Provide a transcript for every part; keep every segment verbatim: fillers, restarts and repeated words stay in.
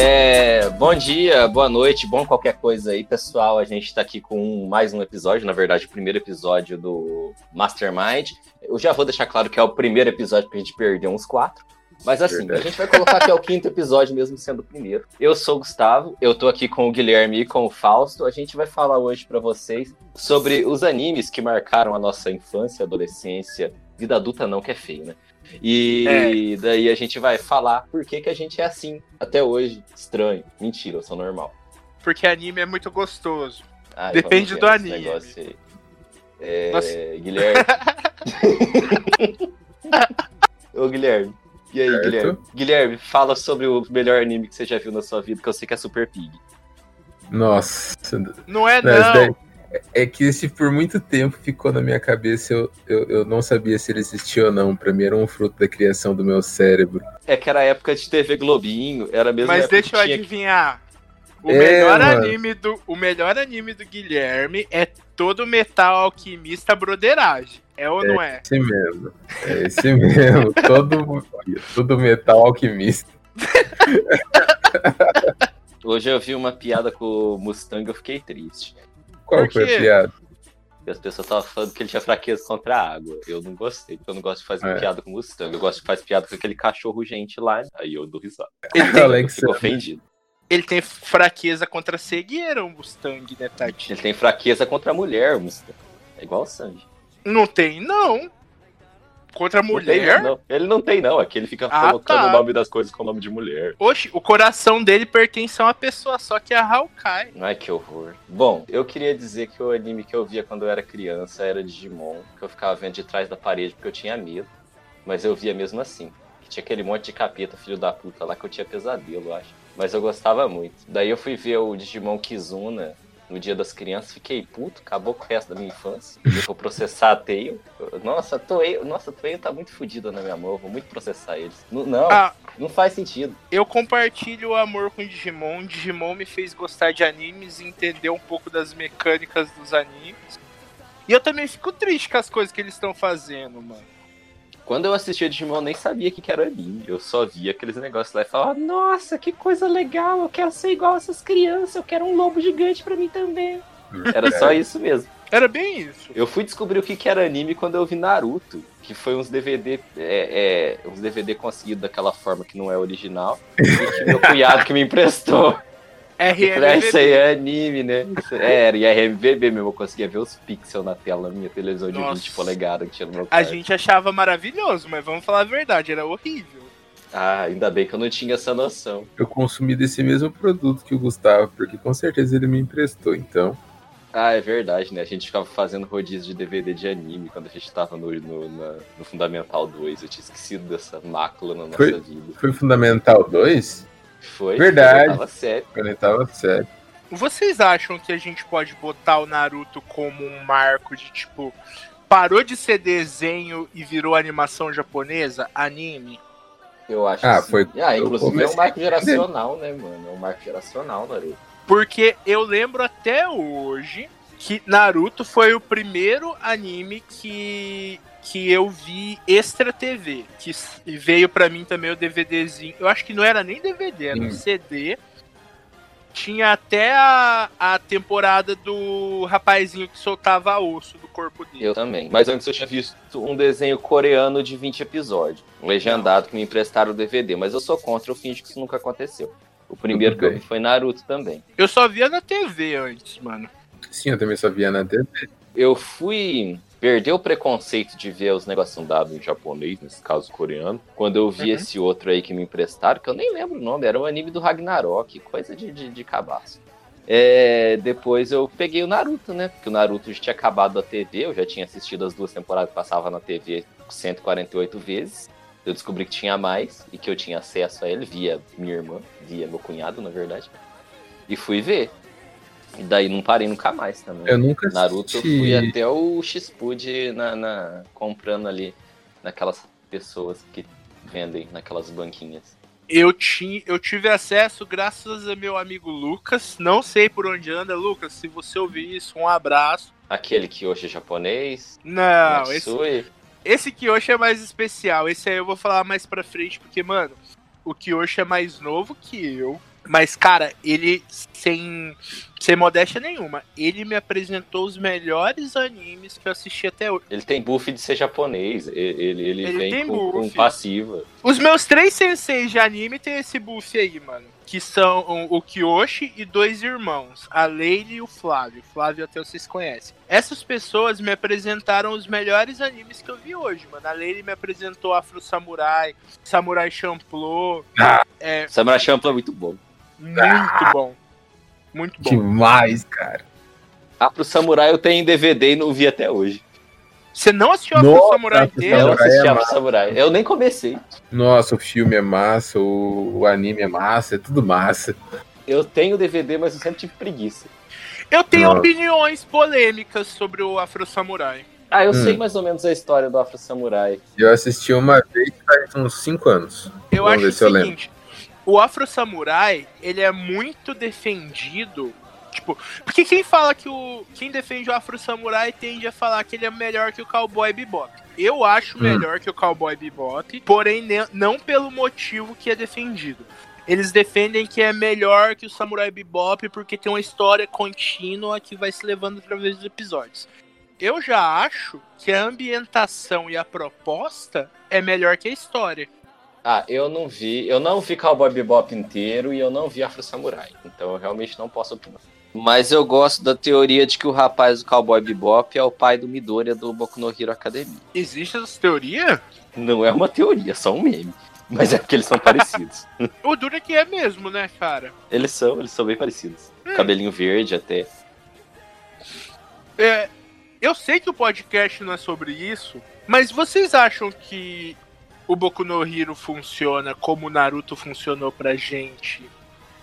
É, bom dia, boa noite, bom qualquer coisa aí, pessoal. A gente tá aqui com mais um episódio, na verdade, o primeiro episódio do Mastermind. Eu já vou deixar claro que é o primeiro episódio, porque a gente perdeu uns quatro. Mas assim, verdade. A gente vai colocar que é o quinto episódio, mesmo sendo o primeiro. Eu sou o Gustavo, eu tô aqui com o Guilherme e com o Fausto. A gente vai falar hoje pra vocês sobre os animes que marcaram a nossa infância, adolescência, vida adulta não, que é feio, né? E é. Daí a gente vai falar por que, que a gente é assim até hoje. Estranho. Mentira, eu sou normal. Porque anime é muito gostoso. Ai, depende do anime. É, Guilherme. Ô, Guilherme. E aí, certo. Guilherme? Guilherme, fala sobre o melhor anime que você já viu na sua vida, que eu sei que é Super Pig. Nossa. Não é, não. não. É que esse por muito tempo ficou na minha cabeça, eu, eu, eu não sabia se ele existia ou não, pra mim era um fruto da criação do meu cérebro. É que era época de T V Globinho, era mesmo. Mas deixa eu adivinhar, que... o, é, melhor anime do, o melhor anime do Guilherme é Todo Metal Alquimista Broderagem, é ou é não é? É esse mesmo, é esse mesmo, todo, todo Metal Alquimista. Hoje eu vi uma piada com o Mustang e eu fiquei triste. Qual foi a piada? Porque as pessoas estavam falando que ele tinha fraqueza contra a água. Eu não gostei, porque eu não gosto de fazer é. piada com o Mustang. Eu gosto de fazer piada com aquele cachorro gente lá. Aí eu dou risada. Ele tem... eu fico ofendido. Ele tem fraqueza contra a cegueira, o Mustang, né, tadinho? Ele tem fraqueza contra a mulher, o Mustang. É igual o Sanji. Não tem, não. Contra a mulher? Não tem, não. Ele não tem, não. É que ele fica ah, colocando tá. o nome das coisas com o nome de mulher. Oxe, o coração dele pertence a uma pessoa só, que é a Hawkeye. Ai, que horror. Bom, eu queria dizer que o anime que eu via quando eu era criança era Digimon, que eu ficava vendo de trás da parede porque eu tinha medo, mas eu via mesmo assim. Que tinha aquele monte de capeta, filho da puta, lá que eu tinha pesadelo, eu acho. Mas eu gostava muito. Daí eu fui ver o Digimon Kizuna... no Dia das Crianças, fiquei puto, acabou com o resto da minha infância. Eu vou processar a Tails. Nossa, Tails nossa, tá muito fodida na minha mão, eu vou muito processar eles. Não, não, ah, não faz sentido. Eu compartilho o amor com o Digimon. O Digimon me fez gostar de animes e entender um pouco das mecânicas dos animes. E eu também fico triste com as coisas que eles estão fazendo, mano. Quando eu assistia Digimon, eu nem sabia o que, que era anime. Eu só via aqueles negócios lá e falava, nossa, que coisa legal, eu quero ser igual a essas crianças, eu quero um lobo gigante pra mim também. Era só isso mesmo. Era bem isso. Eu fui descobrir o que, que era anime quando eu vi Naruto, que foi uns D V D, é, é, uns D V D conseguido daquela forma que não é original, e que meu cunhado que me emprestou. R M B B. Isso aí é anime, né? É, e R M B B mesmo, eu conseguia ver os pixels na tela da minha televisão de vinte polegadas que tinha no meu quarto. A gente achava maravilhoso, mas vamos falar a verdade, era horrível. Ah, ainda bem que eu não tinha essa noção. Eu consumi desse mesmo produto que o Gustavo, porque com certeza ele me emprestou, então... Ah, é verdade, né? A gente ficava fazendo rodízio de D V D de anime quando a gente tava no, no, na, no Fundamental dois. Eu tinha esquecido dessa mácula na nossa foi, vida. Foi Fundamental dois? Foi, verdade, ele tava sério. Vocês acham que a gente pode botar o Naruto como um marco de tipo, parou de ser desenho e virou animação japonesa, anime? Eu acho ah, que foi... sim. Ah, inclusive é um marco geracional, né, mano? É um marco geracional, Naruto. Porque eu lembro até hoje que Naruto foi o primeiro anime que... que eu vi Extra T V, que veio pra mim também o DVDzinho, eu acho que não era nem D V D, era hum. um C D, tinha até a, a temporada do rapazinho que soltava osso do corpo dele. Eu também, mas antes eu tinha visto um desenho coreano de vinte episódios, um legendado que me emprestaram o D V D, mas eu sou contra, eu finjo que isso nunca aconteceu. O primeiro que eu vi foi Naruto também. Eu só via na T V antes, mano. Sim, eu também só via na T V. Eu fui... Perdeu o preconceito de ver os negócios dados em japonês, nesse caso coreano, quando eu vi uhum. esse outro aí que me emprestaram, que eu nem lembro o nome, era um anime do Ragnarok, coisa de, de, de cabaço. É, depois eu peguei o Naruto, né? Porque o Naruto já tinha acabado a T V, eu já tinha assistido as duas temporadas que passava na T V cento e quarenta e oito vezes. Eu descobri que tinha mais e que eu tinha acesso a ele via minha irmã, via meu cunhado, na verdade. E fui ver. E daí não parei nunca mais também. Eu nunca Naruto assisti. Eu fui até o Shippuden na, na comprando ali naquelas pessoas que vendem, naquelas banquinhas. Eu, ti, eu tive acesso graças a meu amigo Lucas. Não sei por onde anda. Lucas, se você ouvir isso, um abraço. Aquele Kyoshi é japonês? Não, Matsui. esse... Esse Kyoshi é mais especial. Esse aí eu vou falar mais pra frente, porque, mano, o Kyoshi é mais novo que eu. Mas, cara, ele, sem, sem modéstia nenhuma, ele me apresentou os melhores animes que eu assisti até hoje. Ele tem buff de ser japonês, ele, ele, ele vem com, com passiva. Os meus três senseis de anime tem esse buff aí, mano, que são o Kyoshi e dois irmãos, a Leili e o Flávio. Flávio até vocês conhecem. Essas pessoas me apresentaram os melhores animes que eu vi hoje, mano. A Leili me apresentou Afro Samurai, Samurai Champloo. Ah, é... Samurai Champloo é muito bom. Muito ah, bom. Muito bom. Demais, cara. Afro Samurai eu tenho em D V D e não vi até hoje. Você não assistiu Nossa, Afro Samurai inteiro? Eu não assisti é Afro Samurai. Eu nem comecei. Nossa, o filme é massa, o anime é massa, é tudo massa. Eu tenho D V D, mas eu sempre tive preguiça. Eu tenho Nossa. opiniões polêmicas sobre o Afro Samurai. Ah, eu hum. sei mais ou menos a história do Afro Samurai. Eu assisti uma vez faz uns cinco anos. Eu Vamos acho ver se o eu seguinte... Lembro. O Afro Samurai, ele é muito defendido, tipo, porque quem fala que o, quem defende o Afro Samurai tende a falar que ele é melhor que o Cowboy Bebop. Eu acho hum. melhor que o Cowboy Bebop, porém não pelo motivo que é defendido. Eles defendem que é melhor que o Samurai Bebop porque tem uma história contínua que vai se levando através dos episódios. Eu já acho que a ambientação e a proposta é melhor que a história. Ah, eu não vi, eu não vi Cowboy Bebop inteiro e eu não vi Afro Samurai, então eu realmente não posso opinar. Mas eu gosto da teoria de que o rapaz do Cowboy Bebop é o pai do Midoriya do Boku no Hero Academia. Existe essa teoria? Não é uma teoria, é só um meme, mas é porque eles são parecidos. O duro é que é mesmo, né, cara? Eles são, eles são bem parecidos, hum. cabelinho verde até. É, eu sei que o podcast não é sobre isso, mas vocês acham que... o Boku no Hero funciona como o Naruto funcionou pra gente,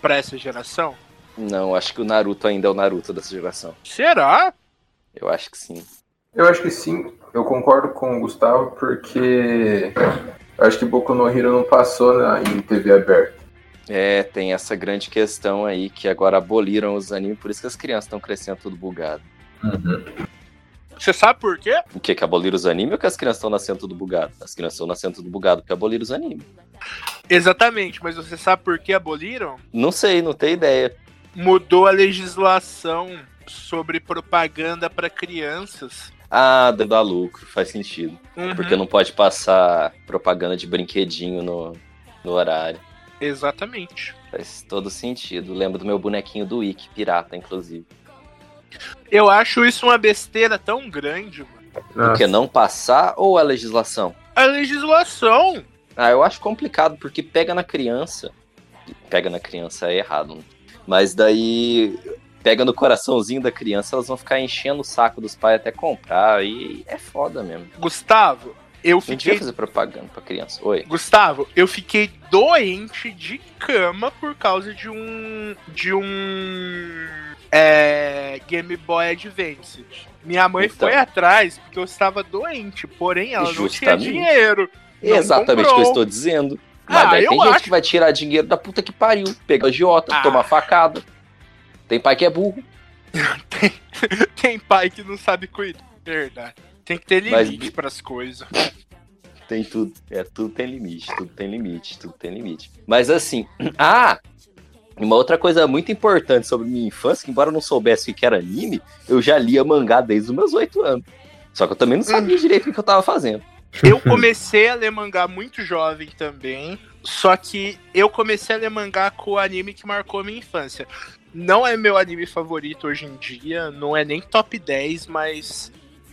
pra essa geração? Não, acho que o Naruto ainda é o Naruto dessa geração. Será? Eu acho que sim. Eu acho que sim. Eu concordo com o Gustavo, porque eu acho que o Boku no Hero não passou na, em T V aberta. É, tem essa grande questão aí, que agora aboliram os animes, por isso que as crianças estão crescendo tudo bugado. Uhum. Você sabe por quê? O quê? Que aboliram os animes ou que as crianças estão nascendo tudo bugado? As crianças estão nascendo tudo bugado porque aboliram os animes. Exatamente, mas você sabe por que aboliram? Não sei, não tenho ideia. Mudou a legislação sobre propaganda para crianças. Ah, dá lucro, faz sentido. Uhum. Porque não pode passar propaganda de brinquedinho no, no horário. Exatamente. Faz todo sentido. Lembro do meu bonequinho do Wiki, pirata, inclusive. Eu acho isso uma besteira tão grande, mano. Porque não passar ou a legislação? A legislação! Ah, eu acho complicado, porque pega na criança. Pega na criança é errado, né? Mas daí pega no coraçãozinho da criança, elas vão ficar enchendo o saco dos pais até comprar. E é foda mesmo. Gustavo, eu fiquei... Não devia fazer propaganda pra criança. Oi. Gustavo, eu fiquei doente de cama por causa de um... De um... É, Game Boy Advance. Minha mãe então. foi atrás porque eu estava doente, porém ela Justamente. não tinha dinheiro. Exatamente o que eu estou dizendo. Mas ah, daí tem gente acho... que vai tirar dinheiro da puta que pariu, pegar agiota, ah. tomar facada. Tem pai que é burro. tem, tem pai que não sabe cuidar. Verdade. Tem que ter limite Mas... para as coisas. Tem tudo. É, tudo tem limite, tudo tem limite, tudo tem limite. Mas assim, ah! Uma outra coisa muito importante sobre minha infância, que embora eu não soubesse o que era anime, eu já lia mangá desde os meus oito anos. Só que eu também não sabia hum. direito o que eu tava fazendo. Eu comecei a ler mangá muito jovem também, só que eu comecei a ler mangá com o anime que marcou a minha infância. Não é meu anime favorito hoje em dia, não é nem top dez, mas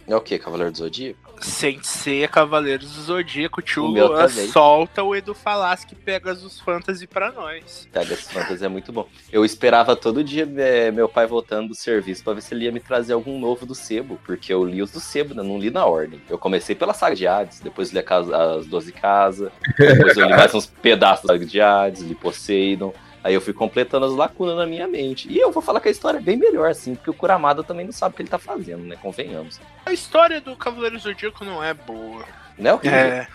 É o que, Cavaleiro do Zodíaco? Sensei é Cavaleiro do Zodíaco, Tchula solta o Edu Falasque que pega os Fantasy pra nós. Pega os Fantasy é muito bom. Eu esperava todo dia meu pai voltando do serviço pra ver se ele ia me trazer algum novo do sebo, porque eu li os do sebo, né? Não li na ordem. Eu comecei pela saga de Hades, depois li as doze casas, depois eu li mais uns pedaços da saga de Hades, li Poseidon. Aí eu fui completando as lacunas na minha mente. E eu vou falar que a história é bem melhor, assim, porque o Kuramada também não sabe o que ele tá fazendo, né? Convenhamos. A história do Cavaleiro Zodíaco não é boa. Não é o que? É.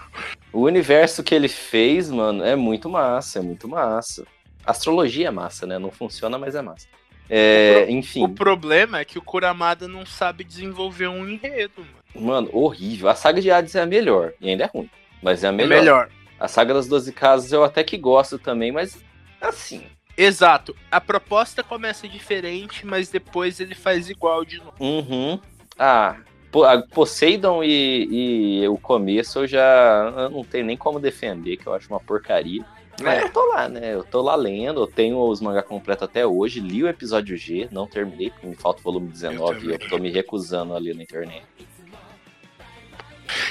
O universo que ele fez, mano, é muito massa, é muito massa. Astrologia é massa, né? Não funciona, mas é massa. É, o pro... enfim. O problema é que o Kuramada não sabe desenvolver um enredo, mano. Mano, horrível. A saga de Hades é a melhor. E ainda é ruim, mas é a melhor. É melhor. A saga das doze casas eu até que gosto também, mas... assim. Exato. A proposta começa diferente, mas depois ele faz igual de novo. Uhum. Ah, Poseidon e, e o começo eu já eu não tenho nem como defender, que eu acho uma porcaria. Mas é. eu tô lá, né? Eu tô lá lendo, eu tenho os mangá completo até hoje, li o episódio G, não terminei, porque me falta o volume dezenove eu e eu tô me recusando ali na internet.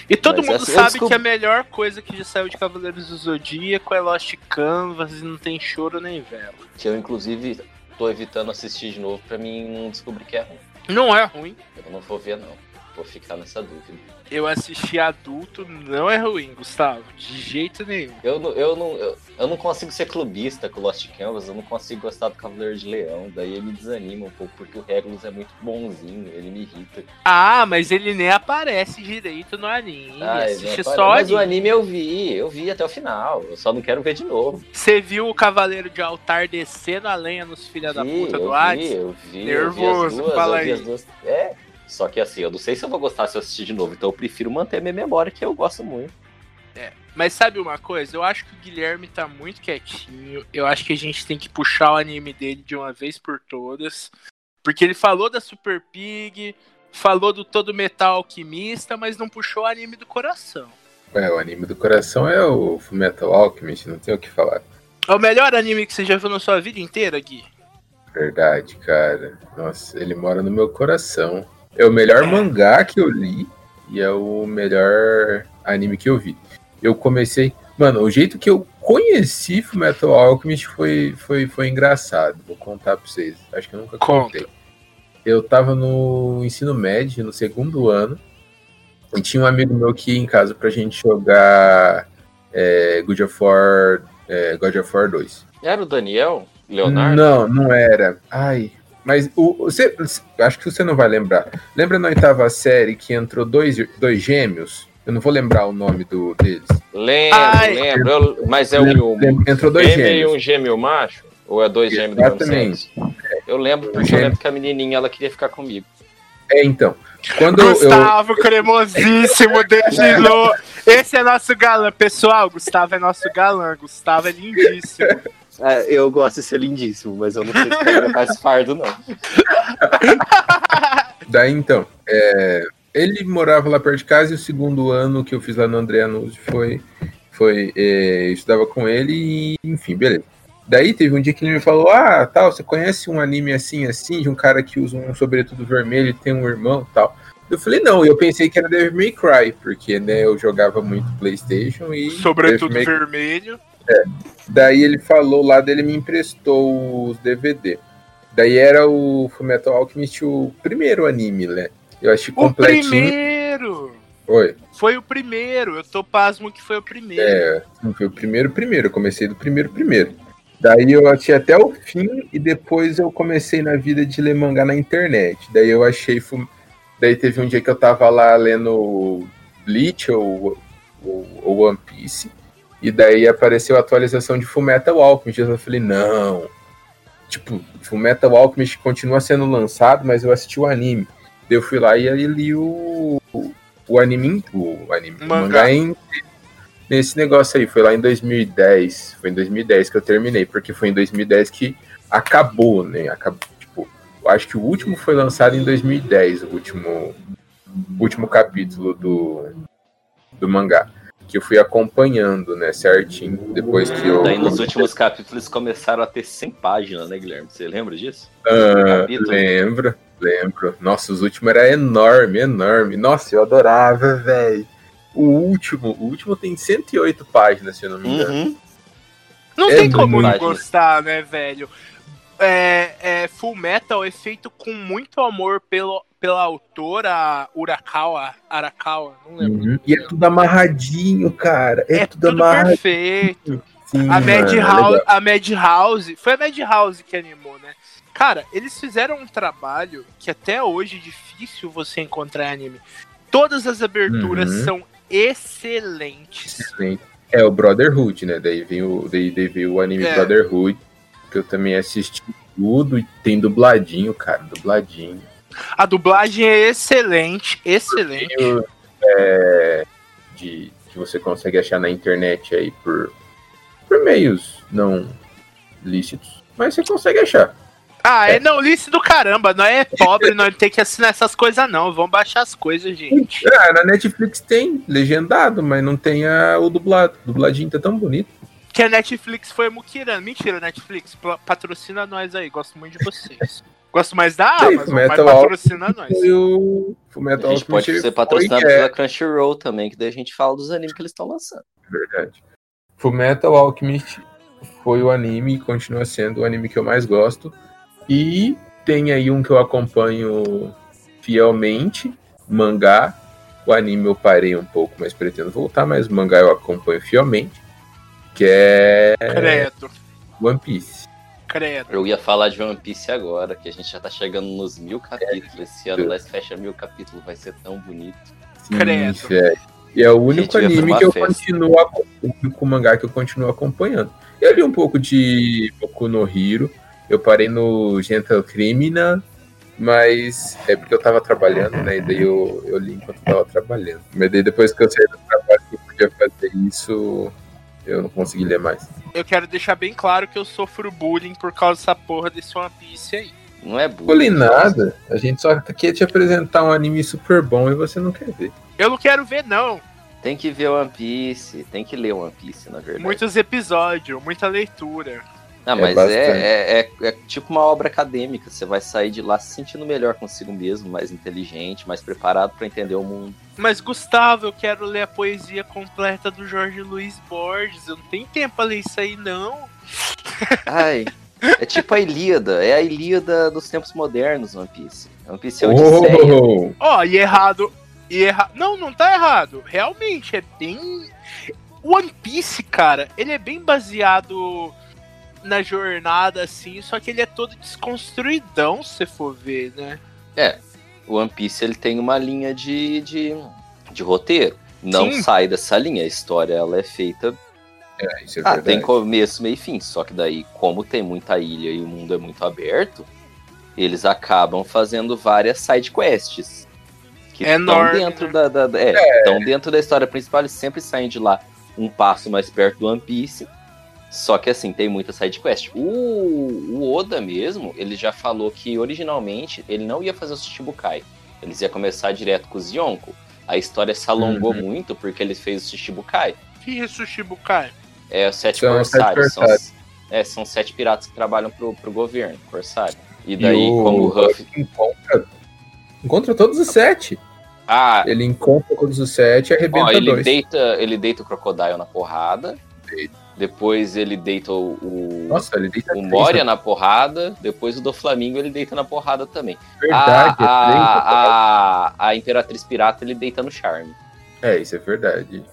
E todo mas mundo essa, sabe que a melhor coisa que já saiu de Cavaleiros do Zodíaco é Lost Canvas e não tem choro nem vela. Que eu, inclusive, tô evitando assistir de novo pra mim não descobrir que é ruim. Não é ruim. Eu não vou ver, não. Vou ficar nessa dúvida. Eu assisti adulto, não é ruim, Gustavo. De jeito nenhum. Eu não, eu não, eu, eu não consigo ser clubista com Lost Canvas, eu não consigo gostar do Cavaleiro de Leão, daí ele me desanima um pouco, porque o Regulus é muito bonzinho, ele me irrita. Ah, mas ele nem aparece direito no anime, ah, assiste só mas anime. Mas o anime eu vi, eu vi até o final, eu só não quero ver de novo. Você viu o Cavaleiro de Altar descendo a lenha nos filha da puta do Hades? Eu vi, nervoso, eu vi, fala aí. É... só que assim, eu não sei se eu vou gostar se eu assistir de novo, então eu prefiro manter a minha memória, que eu gosto muito. É, mas sabe uma coisa? Eu acho que o Guilherme tá muito quietinho, eu acho que a gente tem que puxar o anime dele de uma vez por todas, porque ele falou da Super Pig, falou do Todo Metal Alquimista, mas não puxou o anime do coração. É, o anime do coração é o Fullmetal Alchemist, não tem o que falar. É o melhor anime que você já viu na sua vida inteira, Gui? Verdade, cara. Nossa, ele mora no meu coração. É o melhor mangá que eu li e é o melhor anime que eu vi. Eu comecei... mano, o jeito que eu conheci Fullmetal Alchemist foi, foi, foi engraçado. Vou contar pra vocês. Acho que eu nunca contei. Conta. Eu tava no ensino médio, no segundo ano. E tinha um amigo meu que ia em casa pra gente jogar é, God of War, é, God of War dois. Era o Daniel? Leonardo? Não, não era. Ai... mas o, você, acho que você não vai lembrar. Lembra na oitava série que entrou dois, dois gêmeos? Eu não vou lembrar o nome do, deles. Lembro, Ai, lembro. Eu, mas é lembro, um gêmeo entrou dois gêmeos. E um gêmeo macho? Ou é dois gêmeos? Exatamente. Do eu lembro porque eu lembro que a menininha ela queria ficar comigo. É, então. Quando Gustavo, eu... cremosíssimo, destilou. Esse é nosso galã. Pessoal, Gustavo é nosso galã. Gustavo é lindíssimo. É, eu gosto de ser lindíssimo, mas eu não sei se ele faz fardo, não. Daí, então, é, ele morava lá perto de casa e o segundo ano que eu fiz lá no André Anucci foi... foi é, eu estudava com ele e, enfim, beleza. Daí teve um dia que ele me falou, ah, tal, você conhece um anime assim, assim, de um cara que usa um sobretudo vermelho e tem um irmão e tal? Eu falei, não, eu pensei que era Devil May Cry, porque, né, eu jogava muito PlayStation e... sobretudo May... vermelho... é. Daí ele falou lá, dele me emprestou os D V D. Daí era o Fullmetal Alchemist, o primeiro anime, né? Eu achei completinho. O primeiro! Oi? Foi o primeiro, eu tô pasmo que foi o primeiro. É, foi o primeiro, primeiro, eu comecei do primeiro, primeiro. Daí eu achei até o fim e depois eu comecei na vida de ler mangá na internet. Daí eu achei... daí teve um dia que eu tava lá lendo Bleach ou, ou, ou One Piece. E daí apareceu a atualização de Fullmetal Alchemist. Eu falei, não. Tipo, Fullmetal Alchemist continua sendo lançado, mas eu assisti o anime. Eu fui lá e aí li o, o anime, o anime, o mangá em, nesse negócio aí. Foi lá em dois mil e dez. Foi em dois mil e dez que eu terminei, porque foi em dois mil e dez que acabou, né? Acabou, tipo, acho que o último foi lançado em dois mil e dez, o último, o último capítulo do, do mangá. Que eu fui acompanhando, né, certinho, depois que eu... Daí nos últimos capítulos começaram a ter cem páginas, né, Guilherme? Você lembra disso? Ah, lembro. Lembro. Nossa, os últimos era enorme, enorme. Nossa, eu adorava, velho. O último, o último tem cento e oito páginas, se eu não me engano. Uhum. Não é tem como não gostar, né, velho? É, é, Fullmetal é feito com muito amor pelo, pela autora Urakawa, Arakawa, não lembro. Uhum. E é tudo amarradinho, cara. É, é tudo, tudo amarradinho. Perfeito. Sim, a Madhouse, a Madhouse, foi a Madhouse que animou, né? Cara, eles fizeram um trabalho que até hoje é difícil você encontrar anime. Todas as aberturas uhum. são excelentes. Excelente. É o Brotherhood, né? Daí vem o, daí, daí vem o anime é. Brotherhood, que eu também assisti tudo e tem dubladinho, cara, dubladinho. A dublagem é excelente, excelente. Porque, é, de, que você consegue achar na internet aí por, por meios não lícitos, mas você consegue achar. Ah, é, é não lícito caramba, não é pobre, não tem que assinar essas coisas não, vão baixar as coisas, gente. Ah, na Netflix tem legendado, mas não tem a, o dublado, o dubladinho tá tão bonito. Que a Netflix foi muquirana. Mentira, Netflix, patrocina nós aí. Gosto muito de vocês. Gosto mais da Amazon, mas patrocina nós. O... A gente pode ser patrocinado foi... pela Crunchyroll também, que daí a gente fala dos animes que eles estão lançando. Verdade. Fullmetal Alchemist foi o anime e continua sendo o anime que eu mais gosto. E tem aí um que eu acompanho fielmente, mangá. O anime eu parei um pouco, mas pretendo voltar, mas o mangá eu acompanho fielmente. Que é... Credo. One Piece. Credo. Eu ia falar de One Piece agora, que a gente já tá chegando nos mil capítulos. Esse ano nós fecha mil capítulos, vai ser tão bonito. Sim, credo. Velho. E é o único anime que eu festa. continuo acompanhando, o único mangá que eu continuo acompanhando. Eu li um pouco de Boku no Hero, eu parei no Gentle Criminal, mas é porque eu tava trabalhando, né? E daí eu, eu li enquanto eu tava trabalhando. Mas daí depois que eu saí do trabalho que eu podia fazer isso... Eu não consegui ler mais. Eu quero deixar bem claro que eu sofro bullying por causa dessa porra desse One Piece aí. Não é bullying. Bullying nada. A gente só quer te apresentar um anime super bom e você não quer ver. Eu não quero ver, não. Tem que ver One Piece. Tem que ler One Piece, na verdade. Muitos episódios, muita leitura. Ah, mas é, é, é, é, é tipo uma obra acadêmica. Você vai sair de lá se sentindo melhor consigo mesmo, mais inteligente, mais preparado pra entender o mundo. Mas, Gustavo, eu quero ler a poesia completa do Jorge Luiz Borges. Eu não tenho tempo pra ler isso aí, não. Ai, é tipo a Ilíada. É a Ilíada dos tempos modernos, One Piece. One Piece é Odisseia. Ó, oh, e errado... E erra... Não, não tá errado. Realmente, é bem... One Piece, cara, ele é bem baseado... na jornada, assim, só que ele é todo desconstruidão, se for ver, né? É, o One Piece, ele tem uma linha de, de, de roteiro, não Sim. sai dessa linha, a história, ela é feita... É, isso é ah, verdade. Tem começo, meio e fim, só que daí, como tem muita ilha e o mundo é muito aberto, eles acabam fazendo várias sidequests, que estão dentro, né? da, da, é, é. dentro da história principal, eles sempre saem de lá um passo mais perto do One Piece. Só que assim, tem muita sidequest. O, o Oda mesmo, ele já falou que originalmente ele não ia fazer o Shichibukai. Eles iam começar direto com os Yonko. A história se alongou uhum. muito porque ele fez o Shichibukai. Que é o Shichibukai? É, os sete são corsários. São, é, são sete piratas que trabalham pro, pro governo, corsário. E daí, e o, como o Ruff... Encontra, encontra todos os sete. Ah, ele encontra todos os sete e arrebenta ó, ele dois. Deita, ele deita o Crocodile na porrada. Deita. Depois ele deita o, Nossa, ele deita o Moria na porrada. Depois o do Flamingo ele deita na porrada também. Verdade. A, a, a, a Imperatriz Pirata ele deita no charme. É, isso é verdade.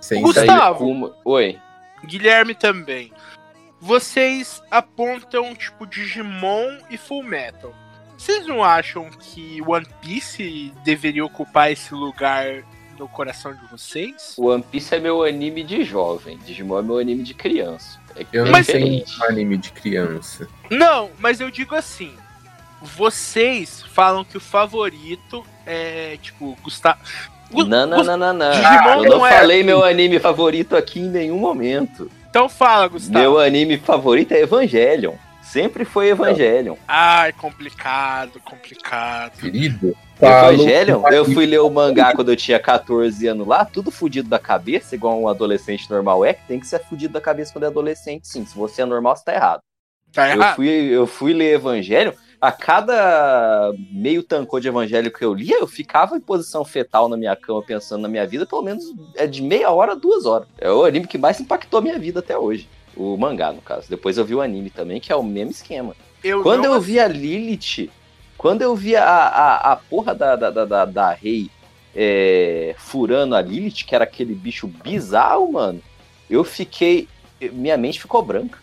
Sem Gustavo. Uma... Oi. Guilherme também. Vocês apontam tipo Digimon e Fullmetal. Vocês não acham que One Piece deveria ocupar esse lugar... no coração de vocês? O One Piece é meu anime de jovem, Digimon é meu anime de criança. É eu não sei um anime de criança. Não, mas eu digo assim, vocês falam que o favorito é, tipo, Gustavo... Não, não, não, não, não. Ah, eu não, não é falei aqui. Meu anime favorito aqui em nenhum momento. Então fala, Gustavo. Meu anime favorito é Evangelion. Sempre foi Evangelion. Ai, complicado, complicado. Querido. Evangelion, eu fui ler o mangá quando eu tinha catorze anos lá, tudo fudido da cabeça, igual um adolescente normal é, que tem que ser fudido da cabeça quando é adolescente, sim. Se você é normal, você tá errado. Tá errado. Eu fui, eu fui ler Evangelion, a cada meio tankô de evangelho que eu lia, eu ficava em posição fetal na minha cama, pensando na minha vida, pelo menos é de meia hora a duas horas. É o anime que mais impactou a minha vida até hoje. O mangá, no caso. Depois eu vi o anime também, que é o mesmo esquema. Eu quando não... eu vi a Lilith, quando eu vi a, a, a porra da, da, da, da, da Rei é, furando a Lilith, que era aquele bicho bizarro, mano, eu fiquei... Minha mente ficou branca.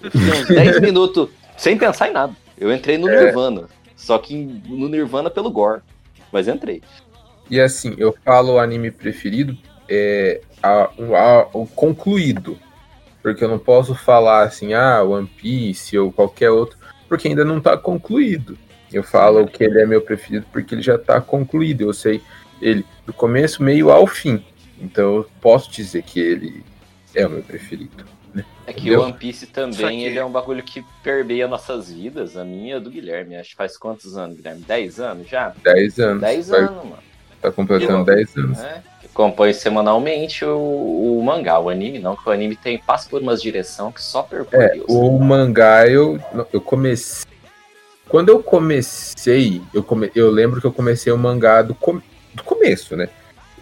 Eu fiquei uns dez minutos sem pensar em nada. Eu entrei no Nirvana, é. só que no Nirvana pelo gore, mas entrei. E assim, eu falo anime preferido, é a, a, o concluído, porque eu não posso falar assim, ah, One Piece ou qualquer outro, porque ainda não tá concluído. Eu falo que ele é meu preferido porque ele já tá concluído, eu sei ele do começo, meio ao fim, então eu posso dizer que ele é o meu preferido. É que o One Piece também, ele é um bagulho que permeia nossas vidas, a minha e a do Guilherme. Acho que faz quantos anos, Guilherme? dez anos já? dez anos. dez anos, mano. Tá completando dez anos. É, acompanho semanalmente o, o mangá, o anime não, que o anime tem, passa por umas direções que só percorre. É, o mangá eu, eu comecei... Quando eu comecei, eu, come, eu lembro que eu comecei o mangá do, com, do começo, né?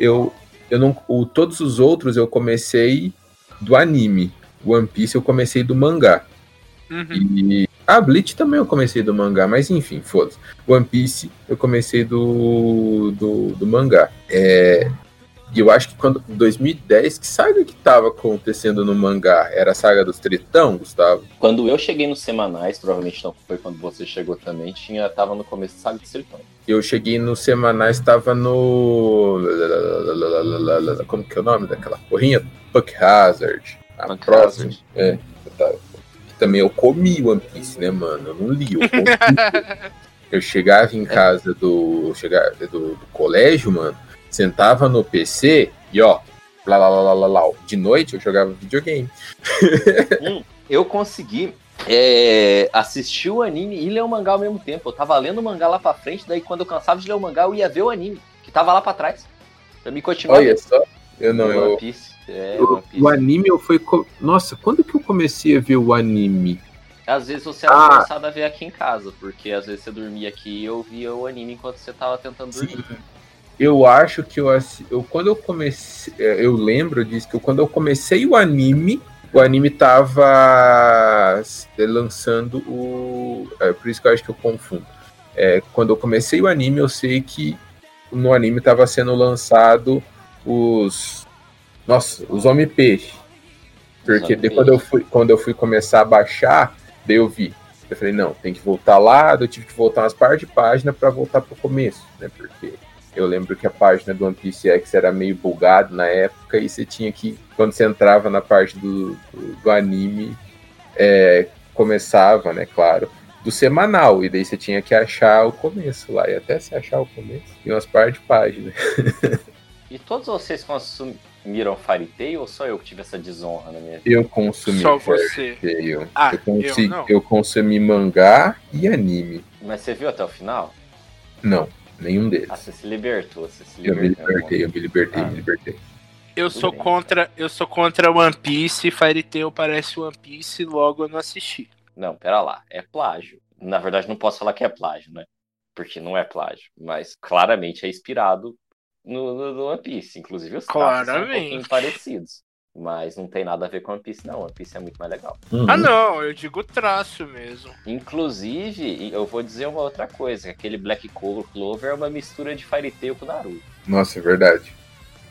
Eu, eu não, o, todos os outros eu comecei do anime. One Piece eu comecei do mangá. Uhum. E a ah, Bleach também eu comecei do mangá, mas enfim, foda-se. One Piece eu comecei do, do, do mangá. É, e eu acho que quando dois mil e dez, que saga que tava acontecendo no mangá? Era a saga dos Tritão, Gustavo? Quando eu cheguei nos semanais, provavelmente não foi quando você chegou também, tinha, tava no começo da saga dos Tritão. Eu cheguei nos semanais, tava no... Como que é o nome daquela porrinha? Puck Hazard. A Punk próxima, Hazard. É. Tá. Também eu comi One Piece, né, mano? Eu não li, eu comi. Eu chegava em casa do, chegava do, do colégio, mano, sentava no P C e ó, lá, lá, lá, lá, lá, de noite eu jogava videogame. Hum, eu consegui é, assistir o anime e ler o mangá ao mesmo tempo. Eu tava lendo o mangá lá pra frente, daí quando eu cansava de ler o mangá, eu ia ver o anime, que tava lá pra trás. Pra me continuar. Olha só, eu não, eu... One Piece. É, eu, o anime eu fui... Co... Nossa, quando que eu comecei a ver o anime? Às vezes você era ah. forçado a ver aqui em casa, porque às vezes você dormia aqui e eu via o anime enquanto você tava tentando dormir. Sim. Eu acho que eu, eu... Quando eu comecei... Eu lembro disso, que eu, quando eu comecei o anime, o anime tava lançando o... É por isso que eu acho que eu confundo. É, quando eu comecei o anime, eu sei que no anime tava sendo lançado os... Nossa, os Homem-Peixe. Porque daí quando eu, fui, quando eu fui começar a baixar, daí eu vi. Eu falei, não, tem que voltar lá. Eu tive que voltar umas par de páginas pra voltar pro começo, né? Porque eu lembro que a página do One Piece X era meio bugada na época e você tinha que, quando você entrava na parte do, do, do anime, é, começava, né, claro, do semanal. E daí você tinha que achar o começo lá. E até você achar o começo, tem umas par de páginas. E todos vocês consumem... Miram Fairy Tail ou só eu que tive essa desonra na minha vida? Eu consumi só você. Tail. Ah, eu, consi... eu, eu consumi mangá e anime. Mas você viu até o final? Não, nenhum deles. Ah, você se libertou, você se libertou. Eu me libertei, eu me libertei, ah. me libertei. Eu sou, bem, contra, eu sou contra One Piece, Fairy Tail parece One Piece, logo eu não assisti. Não, pera lá, é plágio. Na verdade não posso falar que é plágio, né? Porque não é plágio, mas claramente é inspirado No, no, no One Piece, inclusive os caras são um pouquinho parecidos, mas não tem nada a ver com One Piece não, One Piece é muito mais legal. Uhum. Ah não, eu digo traço mesmo. Inclusive, eu vou dizer uma outra coisa, aquele Black Clover é uma mistura de Fairy Tail com Naruto. Nossa, é verdade,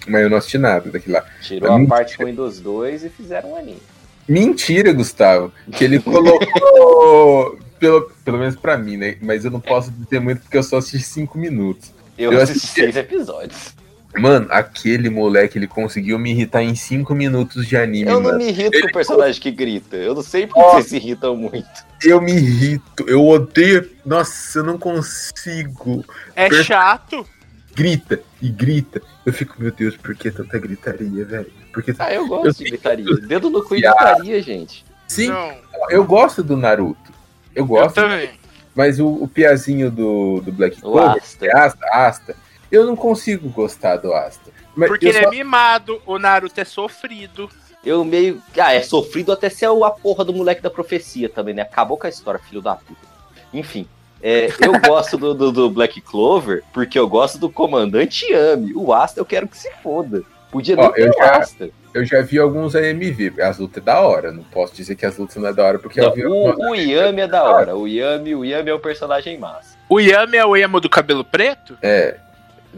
mas eu não assisti nada daquilo lá. Tirou a, a parte ruim dos dois e fizeram um anime. Mentira, Gustavo, que ele colocou, pelo, pelo menos pra mim, né, mas eu não posso dizer muito porque eu só assisti cinco minutos. Eu, eu assisti seis episódios. Mano, aquele moleque, ele conseguiu me irritar em cinco minutos de anime. Eu não mano. me irrito ele... com o personagem que grita. Eu não sei porque Nossa, vocês se irritam muito. Eu me irrito. Eu odeio... Nossa, eu não consigo. É per... chato. Grita e grita. Eu fico, meu Deus, por que tanta gritaria, velho? Porque... Ah, eu gosto eu de gritaria. Dedo, dedo no cu e gritaria, gente. Sim, não. eu gosto do Naruto. Eu gosto. Eu também. Mas o, o piazinho do, do Black Clover, Asta. É Asta, Asta, eu não consigo gostar do Asta. Mas porque ele só... é mimado, o Naruto é sofrido. Eu meio... Ah, é sofrido até ser a porra do moleque da profecia também, né? Acabou com a história, filho da puta. Enfim, É, eu gosto do, do, do Black Clover porque eu gosto do Comandante Yami. O Asta eu quero que se foda. Podia não Ó, ter eu já, Asta. Eu já vi alguns A M V. As lutas é da hora. Não posso dizer que as lutas não é da hora porque não, eu vi o, o Yami é da hora. O Yami, o Yami é um personagem massa. O Yami é o emo do cabelo preto? É.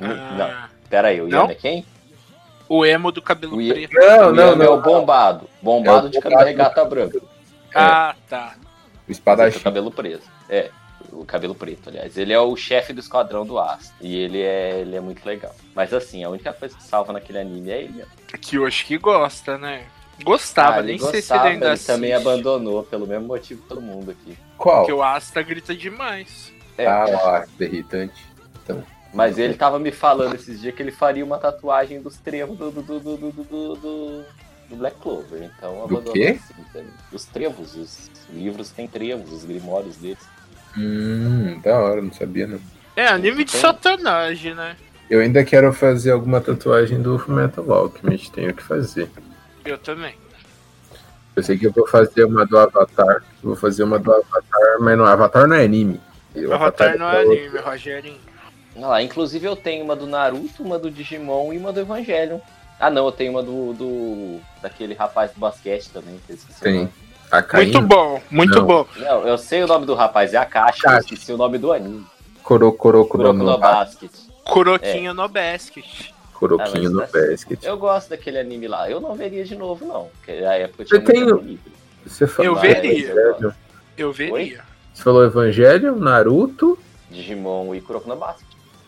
Ah. Não, peraí, o Yami é quem? O emo do cabelo I... preto. Não, não, o não. É o bombado. Bombado é o de cabelo regata branca. Ah, é. Tá. O espadachim. O cabelo preso. É, o cabelo preto, aliás. Ele é o chefe do esquadrão do Asta. E ele é, ele é muito legal. Mas assim, a única coisa que salva naquele anime é ele. Que eu acho que gosta, né? Gostava, ah, nem gostava, sei se ele ainda ele assiste. Também abandonou, pelo mesmo motivo que todo mundo aqui. Qual? Porque o Asta grita demais. É, ah, o Asta é irritante. Então... Mas ele tava me falando esses dias que ele faria uma tatuagem dos trevos do, do, do, do, do, do, do, do Black Clover. Então abandonou. Do quê? Assim, os trevos, os livros têm trevos, os grimórios deles. Hum, da hora, não sabia não. É, anime de satanagem, né? Eu ainda quero fazer alguma tatuagem do Fullmetal Alchemist, tenho que fazer. Eu também. Eu sei que eu vou fazer uma do Avatar, vou fazer uma do Avatar, mas não, Avatar não é anime. O Avatar, Avatar não é, é anime, Rogerinho. Ah, inclusive eu tenho uma do Naruto, uma do Digimon e uma do Evangelion. Ah não, eu tenho uma do, do daquele rapaz do basquete também. Tem. A muito bom, muito não. bom. Não, eu sei o nome do rapaz, é a Caixa, eu esqueci o nome do anime. Koro, Koro, Koro no, no Basket. Kuroquinho é. no Basket. Kuroquinho ah, no tá Basket. Eu gosto daquele anime lá, eu não veria de novo não. Na época eu tinha eu tenho... Você falou... Eu veria. Evangelho. Eu veria. Oi? Você falou Evangelion, Naruto... Digimon e Kuroko no Basket.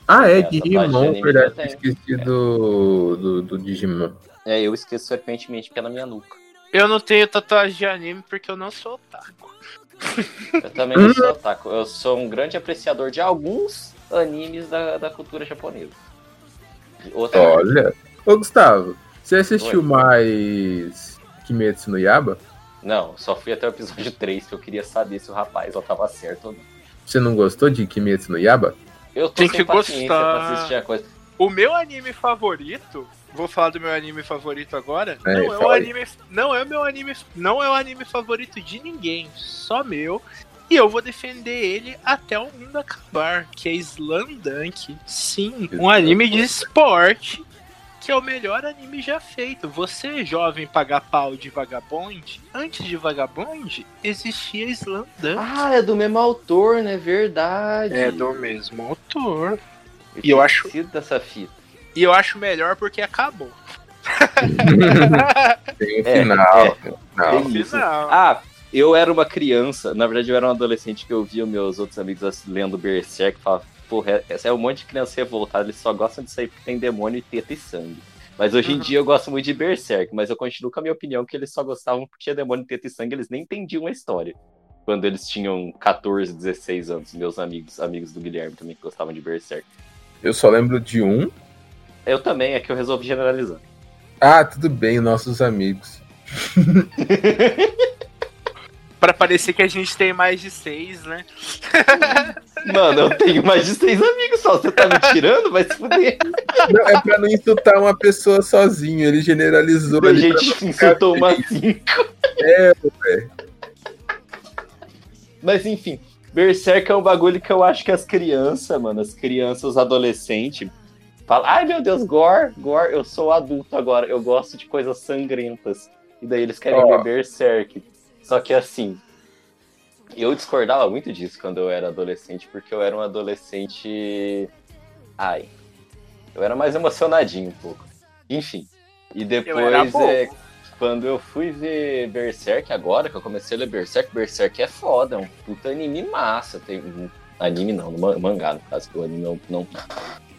Ah, é, é Digimon, verdade, eu esqueci é. do, do, do Digimon. É, eu esqueço frequentemente porque é na minha nuca. Eu não tenho tatuagem de anime porque eu não sou otaku. Eu também não sou otaku. Eu sou um grande apreciador de alguns animes da, da cultura japonesa. Outra Olha, coisa. Ô Gustavo, você assistiu Oi. mais Kimetsu no Yaiba? Não, só fui até o episódio três porque eu queria saber se o rapaz já tava certo ou não. Você não gostou de Kimetsu no Yaiba? Eu tô Tem sem que paciência gostar. Pra assistir a coisa. O meu anime favorito, vou falar do meu anime favorito agora, é, não, é um anime, não é o meu anime, não é o anime favorito de ninguém, só meu, e eu vou defender ele até o mundo acabar, que é Slandank, sim, um anime de esporte, que é o melhor anime já feito. Você, jovem paga pau de Vagabond, antes de Vagabond, existia Slandank. Ah, é do mesmo autor, né? Verdade. É do mesmo autor. Eu e eu acho... dessa fita. E eu acho melhor porque acabou. Tem final. É, é. Não. Tem final. Ah, eu era uma criança, na verdade eu era um adolescente que eu via meus outros amigos lendo Berserk e falava... Porra, é um monte de criança revoltada, eles só gostam de sair porque tem demônio, teta e sangue. Mas hoje em uhum. dia eu gosto muito de Berserk, mas eu continuo com a minha opinião que eles só gostavam porque tinha demônio, teta e sangue, eles nem entendiam a história. Quando eles tinham catorze, dezesseis anos, meus amigos, amigos do Guilherme também que gostavam de Berserk. Eu só lembro de um. Eu também, é que eu resolvi generalizar. Ah, tudo bem, nossos amigos. Pra parecer que a gente tem mais de seis, né? Mano, eu tenho mais de seis amigos só. Você tá me tirando? Vai se fuder. Não, é pra não insultar uma pessoa sozinho. Ele generalizou. A gente insultou uma cinco. É, velho. Mas enfim, Berserk é um bagulho que eu acho que as crianças, mano, as crianças, os adolescentes, falam, ai meu Deus, gore, gore, eu sou adulto agora. Eu gosto de coisas sangrentas. E daí eles querem oh. ver Berserk. Só que assim, eu discordava muito disso quando eu era adolescente, porque eu era um adolescente... Ai, eu era mais emocionadinho um pouco. Enfim, e depois, é, quando eu fui ver Berserk agora, que eu comecei a ler Berserk, Berserk é foda, é um puta anime massa. Tem um anime não, um mangá no caso, que o anime não... não...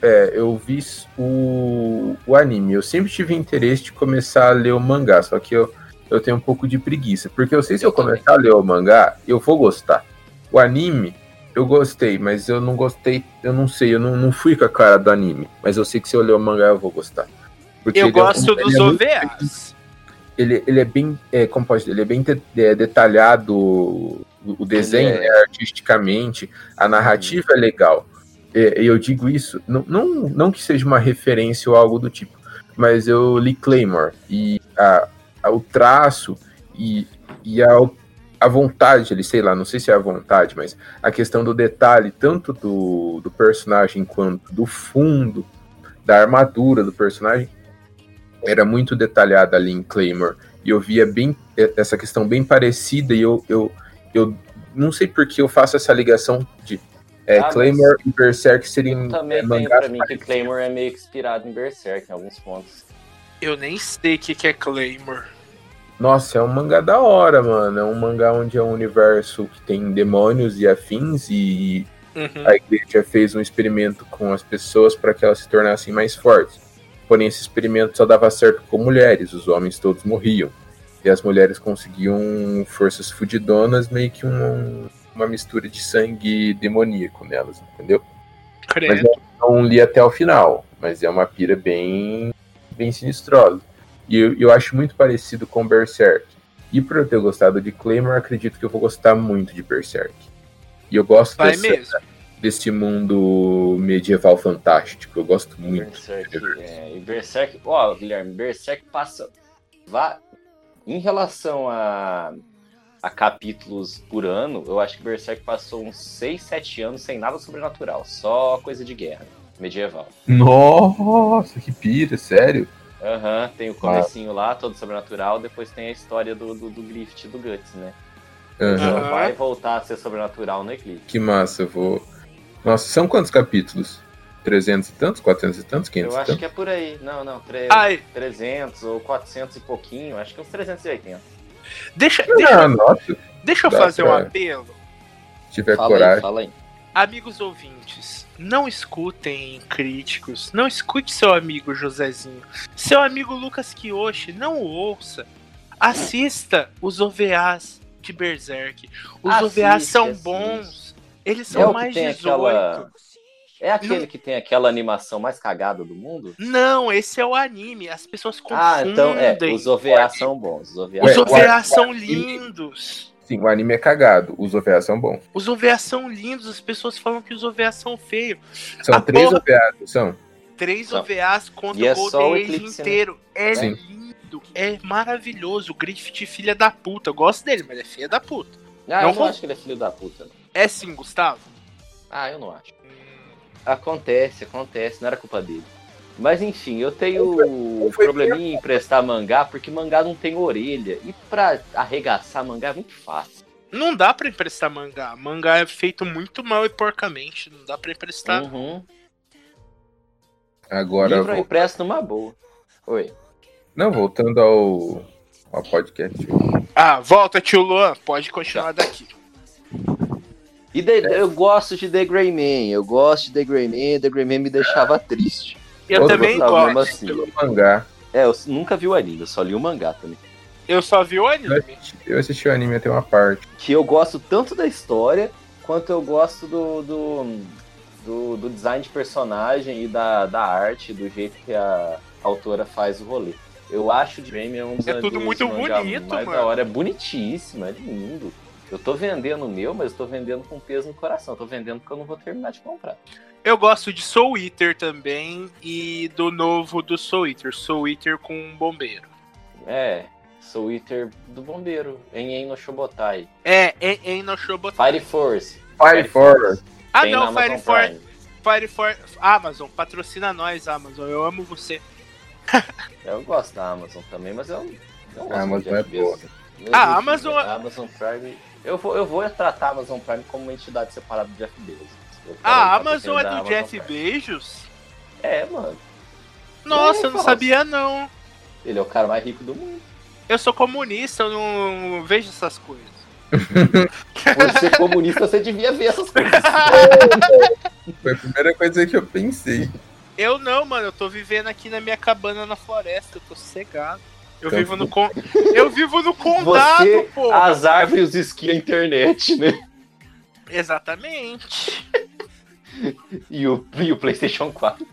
É, eu vi o, o anime, eu sempre tive interesse de começar a ler o mangá, só que eu... eu tenho um pouco de preguiça, porque eu sei se eu, eu começar a ler o mangá, eu vou gostar. O anime, eu gostei, mas eu não gostei, eu não sei, eu não, não fui com a cara do anime, mas eu sei que se eu ler o mangá eu vou gostar. Porque eu gosto é um, dos ele O V As. É ele, ele é bem, é, como pode dizer, ele é bem de, é, detalhado, o, o desenho é... né, artisticamente, a narrativa hum. é legal. E é, eu digo isso, não, não, não que seja uma referência ou algo do tipo, mas eu li Claymore e a... o traço e, e a, a vontade, ele, sei lá, não sei se é a vontade, mas a questão do detalhe, tanto do, do personagem quanto do fundo, da armadura do personagem, era muito detalhada ali em Claymore. E eu via bem essa questão bem parecida, e eu, eu, eu não sei por que eu faço essa ligação de é, ah, Claymore e Berserk seriam. Eu também é, tenho pra mim que Claymore é meio inspirado em Berserk em alguns pontos. Eu nem sei o que, que é Claymore. Nossa, é um mangá da hora, mano. É um mangá onde é um universo que tem demônios e afins, e uhum. a igreja fez um experimento com as pessoas para que elas se tornassem mais fortes. Porém, esse experimento só dava certo com mulheres. Os homens todos morriam. E as mulheres conseguiam forças fudidonas, meio que um, uma mistura de sangue demoníaco nelas, entendeu? Credo. Mas eu não li até o final. Mas é uma pira bem, bem sinistrosa. E eu, eu acho muito parecido com Berserk. E por eu ter gostado de Claymore, acredito que eu vou gostar muito de Berserk. E eu gosto dessa, desse mundo medieval fantástico. Eu gosto muito. Berserk, é, e Berserk... Ó, oh, Guilherme, Berserk passa... Vá, em relação a, a capítulos por ano, eu acho que Berserk passou uns seis, sete anos sem nada sobrenatural. Só coisa de guerra medieval. Nossa, que pira, sério? Aham, uhum, tem o comecinho ah. lá, todo sobrenatural, depois tem a história do, do, do Griffith e do Guts, né? Uhum. Então vai voltar a ser sobrenatural no Eclipse. Que massa, eu vou... Nossa, são quantos capítulos? trezentos e tantos? quatrocentos e tantos? quinhentos e tantos? Eu acho que é por aí, não, não, tre... trezentos ou quatrocentos e pouquinho, acho que uns trezentos e oitenta. Deixa, deixa, ah, nossa. deixa eu Dá fazer pra... um apelo. Se tiver fala coragem. Aí, fala aí. Amigos ouvintes, não escutem críticos, não escute seu amigo Josézinho, seu amigo Lucas Kyoshi, não o ouça. Assista os O V As de Berserk. Os assiste, O V As são assiste. bons, eles são é mais dezoito. Aquela... É aquele não... que tem aquela animação mais cagada do mundo? Não, esse é o anime, as pessoas confundem. Ah, então é, os O V As são bons. Os O V As, os O V As são lindos. Sim, o anime é cagado, os O V As são bons. Os O V As são lindos, as pessoas falam que os O V As são feios. São a três porra... O V As, são? Três são. O V As contra e o Golden Age inteiro. Né? É Sim. lindo, é maravilhoso. O Griffith, filha da puta. Eu gosto dele, mas ele é filha da puta. Ah, não eu vou... não acho que ele é filho da puta. Não. É sim, Gustavo? Ah, eu não acho. Acontece, acontece, não era culpa dele. Mas enfim, eu tenho um probleminha em emprestar mangá, porque mangá não tem orelha. E pra arregaçar mangá é muito fácil. Não dá pra emprestar mangá. Mangá é feito muito mal e porcamente. Não dá pra emprestar. Uhum. Agora livro eu vou... empresto numa boa. Oi. Não, voltando ao, ao podcast. Ah, volta, tio Luan. Pode continuar tá. daqui. E de... é. eu gosto de The Grey Man. Eu gosto de The Grey Man. The Grey Man me deixava triste. Eu Outro também gosto assim. pelo mangá. É, eu nunca vi o anime, eu só li o mangá também. Eu só vi o anime? Eu assisti, eu assisti o anime até uma parte. Que eu gosto tanto da história, quanto eu gosto do, do, do, do design de personagem e da, da arte, do jeito que a, a autora faz o rolê. Eu acho que o Jamie é um dos... É tudo muito bonito, mais mano. Da hora. É bonitíssimo, é lindo. Eu tô vendendo o meu, mas eu tô vendendo com peso no coração. Eu tô vendendo porque eu não vou terminar de comprar. Eu gosto de Soul Eater também e do novo do Soul Eater. Soul Eater com um bombeiro. É, Soul Eater do bombeiro. Em no Shobotai. É, em no Shobotai. Fire Force. Fire, Fire Force. Force. Ah, Tem não, Fire Force. Fire Force. Amazon, patrocina nós, Amazon. Eu amo você. Eu gosto da Amazon também, mas eu não gosto da Amazon. É boa. Ah, a Amazon... Amazon Prime. Eu vou, eu vou tratar a Amazon Prime como uma entidade separada do Jeff Bezos. Ah, a Amazon é do Amazon Jeff Bezos? É, mano. Nossa, eu não sabia não. Ele é o cara mais rico do mundo. Eu sou comunista, eu não vejo essas coisas. Você comunista, você devia ver essas coisas. Foi a primeira coisa que eu pensei. Eu não, mano, eu tô vivendo aqui na minha cabana na floresta, eu tô sossegado. Eu vivo no con... eu vivo no condado, você, pô. As árvores, os esqui, a internet, né? Exatamente. E, o, e o PlayStation quatro.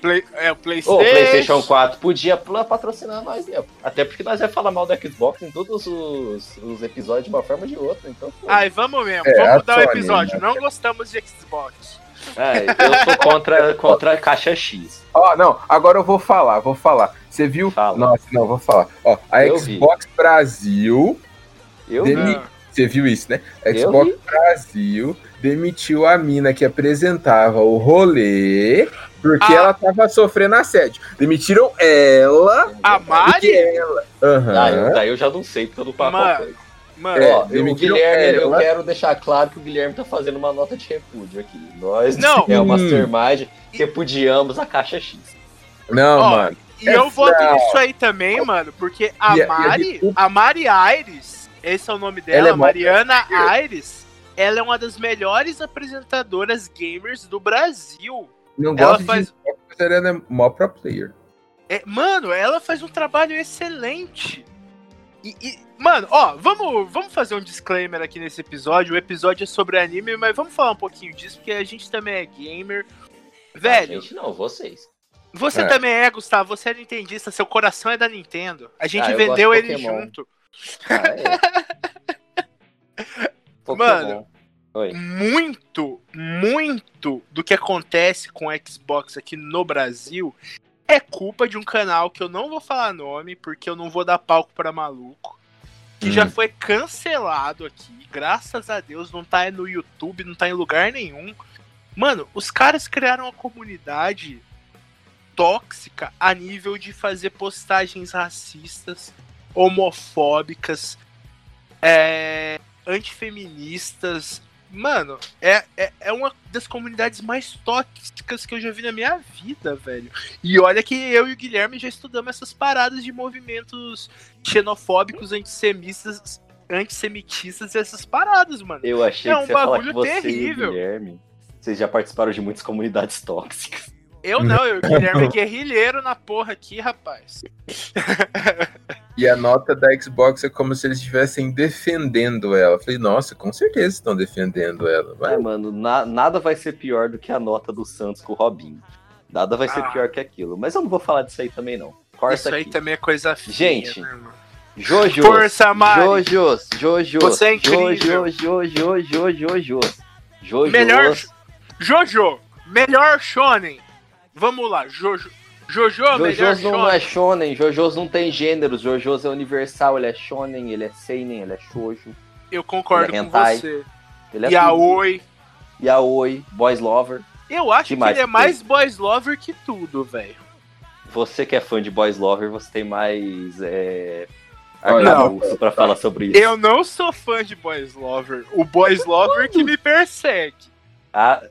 Play, é, o PlayStation... Oh, o PlayStation quatro podia patrocinar nós, né? Até porque nós ia falar mal da Xbox em todos os, os episódios de uma forma ou de outra. Então, ai, vamos mesmo. É, vamos mudar o episódio. Né? Não gostamos de Xbox. É, eu sou contra, contra a caixa X. Ó, oh, não. Agora eu vou falar, vou falar. Você viu? Fala. Nossa, não, vou falar. Ó, a eu Xbox vi. Brasil... Eu Demi... vi. Você viu isso, né? Xbox Brasil demitiu a mina que apresentava o rolê porque ah. ela tava sofrendo assédio. Demitiram ela. A Mari? Ela. Uhum. Ah, eu, daí eu já não sei, porque eu não pago. Mano, é, ó, o Guilherme, eu quero deixar claro que o Guilherme tá fazendo uma nota de repúdio aqui. Nós, não, é o Mastermind, repudiamos a Caixa X. Não, ó, mano. E é eu voto nisso aí também, mano, porque a e, Mari, e a, a Mari Aires, esse é o nome dela, é Mariana bom. Aires, ela é uma das melhores apresentadoras gamers do Brasil. Não ela gosto faz... de... mas ela é mó pro player. É, mano, ela faz um trabalho excelente. E, e, mano, ó, vamos, vamos fazer um disclaimer aqui nesse episódio. O episódio é sobre anime, mas vamos falar um pouquinho disso, porque a gente também é gamer. Velho... A gente não, vocês. Você é. também é, Gustavo, você é nintendista, seu coração é da Nintendo. A gente ah, vendeu ele junto. Ah, é. Mano, Oi. muito, muito do que acontece com o Xbox aqui no Brasil... é culpa de um canal que eu não vou falar nome, porque eu não vou dar palco pra maluco, que hum. já foi cancelado aqui, graças a Deus, não tá no YouTube, não tá em lugar nenhum. Mano, os caras criaram uma comunidade tóxica a nível de fazer postagens racistas, homofóbicas, é, antifeministas. Mano, é, é, é uma das comunidades mais tóxicas que eu já vi na minha vida, velho. E olha que eu e o Guilherme já estudamos essas paradas de movimentos xenofóbicos, antissemitas, antissemitistas e essas paradas, mano. Eu achei é um que você bagulho ia falar que você terrível. E o Guilherme, vocês já participaram de muitas comunidades tóxicas. Eu não, eu e o Guilherme é guerrilheiro na porra aqui, rapaz. E a nota da Xbox é como se eles estivessem defendendo ela. Eu falei, nossa, com certeza estão defendendo ela. Vai. É, mano, na, nada vai ser pior do que a nota do Santos com o Robinho. Nada vai ah. ser pior que aquilo. Mas eu não vou falar disso aí também, não. Corta Isso aqui. aí também é coisa feia, gente, né, mano? JoJo's, Força, Mari! JoJo's, JoJo's, Você é incrível! JoJo's, JoJo's, JoJo's, JoJo's, JoJo's. Melhor... JoJo, melhor shonen. Vamos lá, JoJo. Jojo é melhor shonen. Não é shonen, JoJo's não tem gêneros, JoJo's é universal, ele é shonen, ele é seinen, ele é shoujo. Eu concordo é com você. Ele é Yaoi. Yaoi, boys lover. Eu acho que, que ele é mais boys lover que tudo, velho. Você que é fã de boys lover, você tem mais é... arcabouço pra falar sobre isso. Eu não sou fã de boys lover, o boys lover que me persegue. Ah...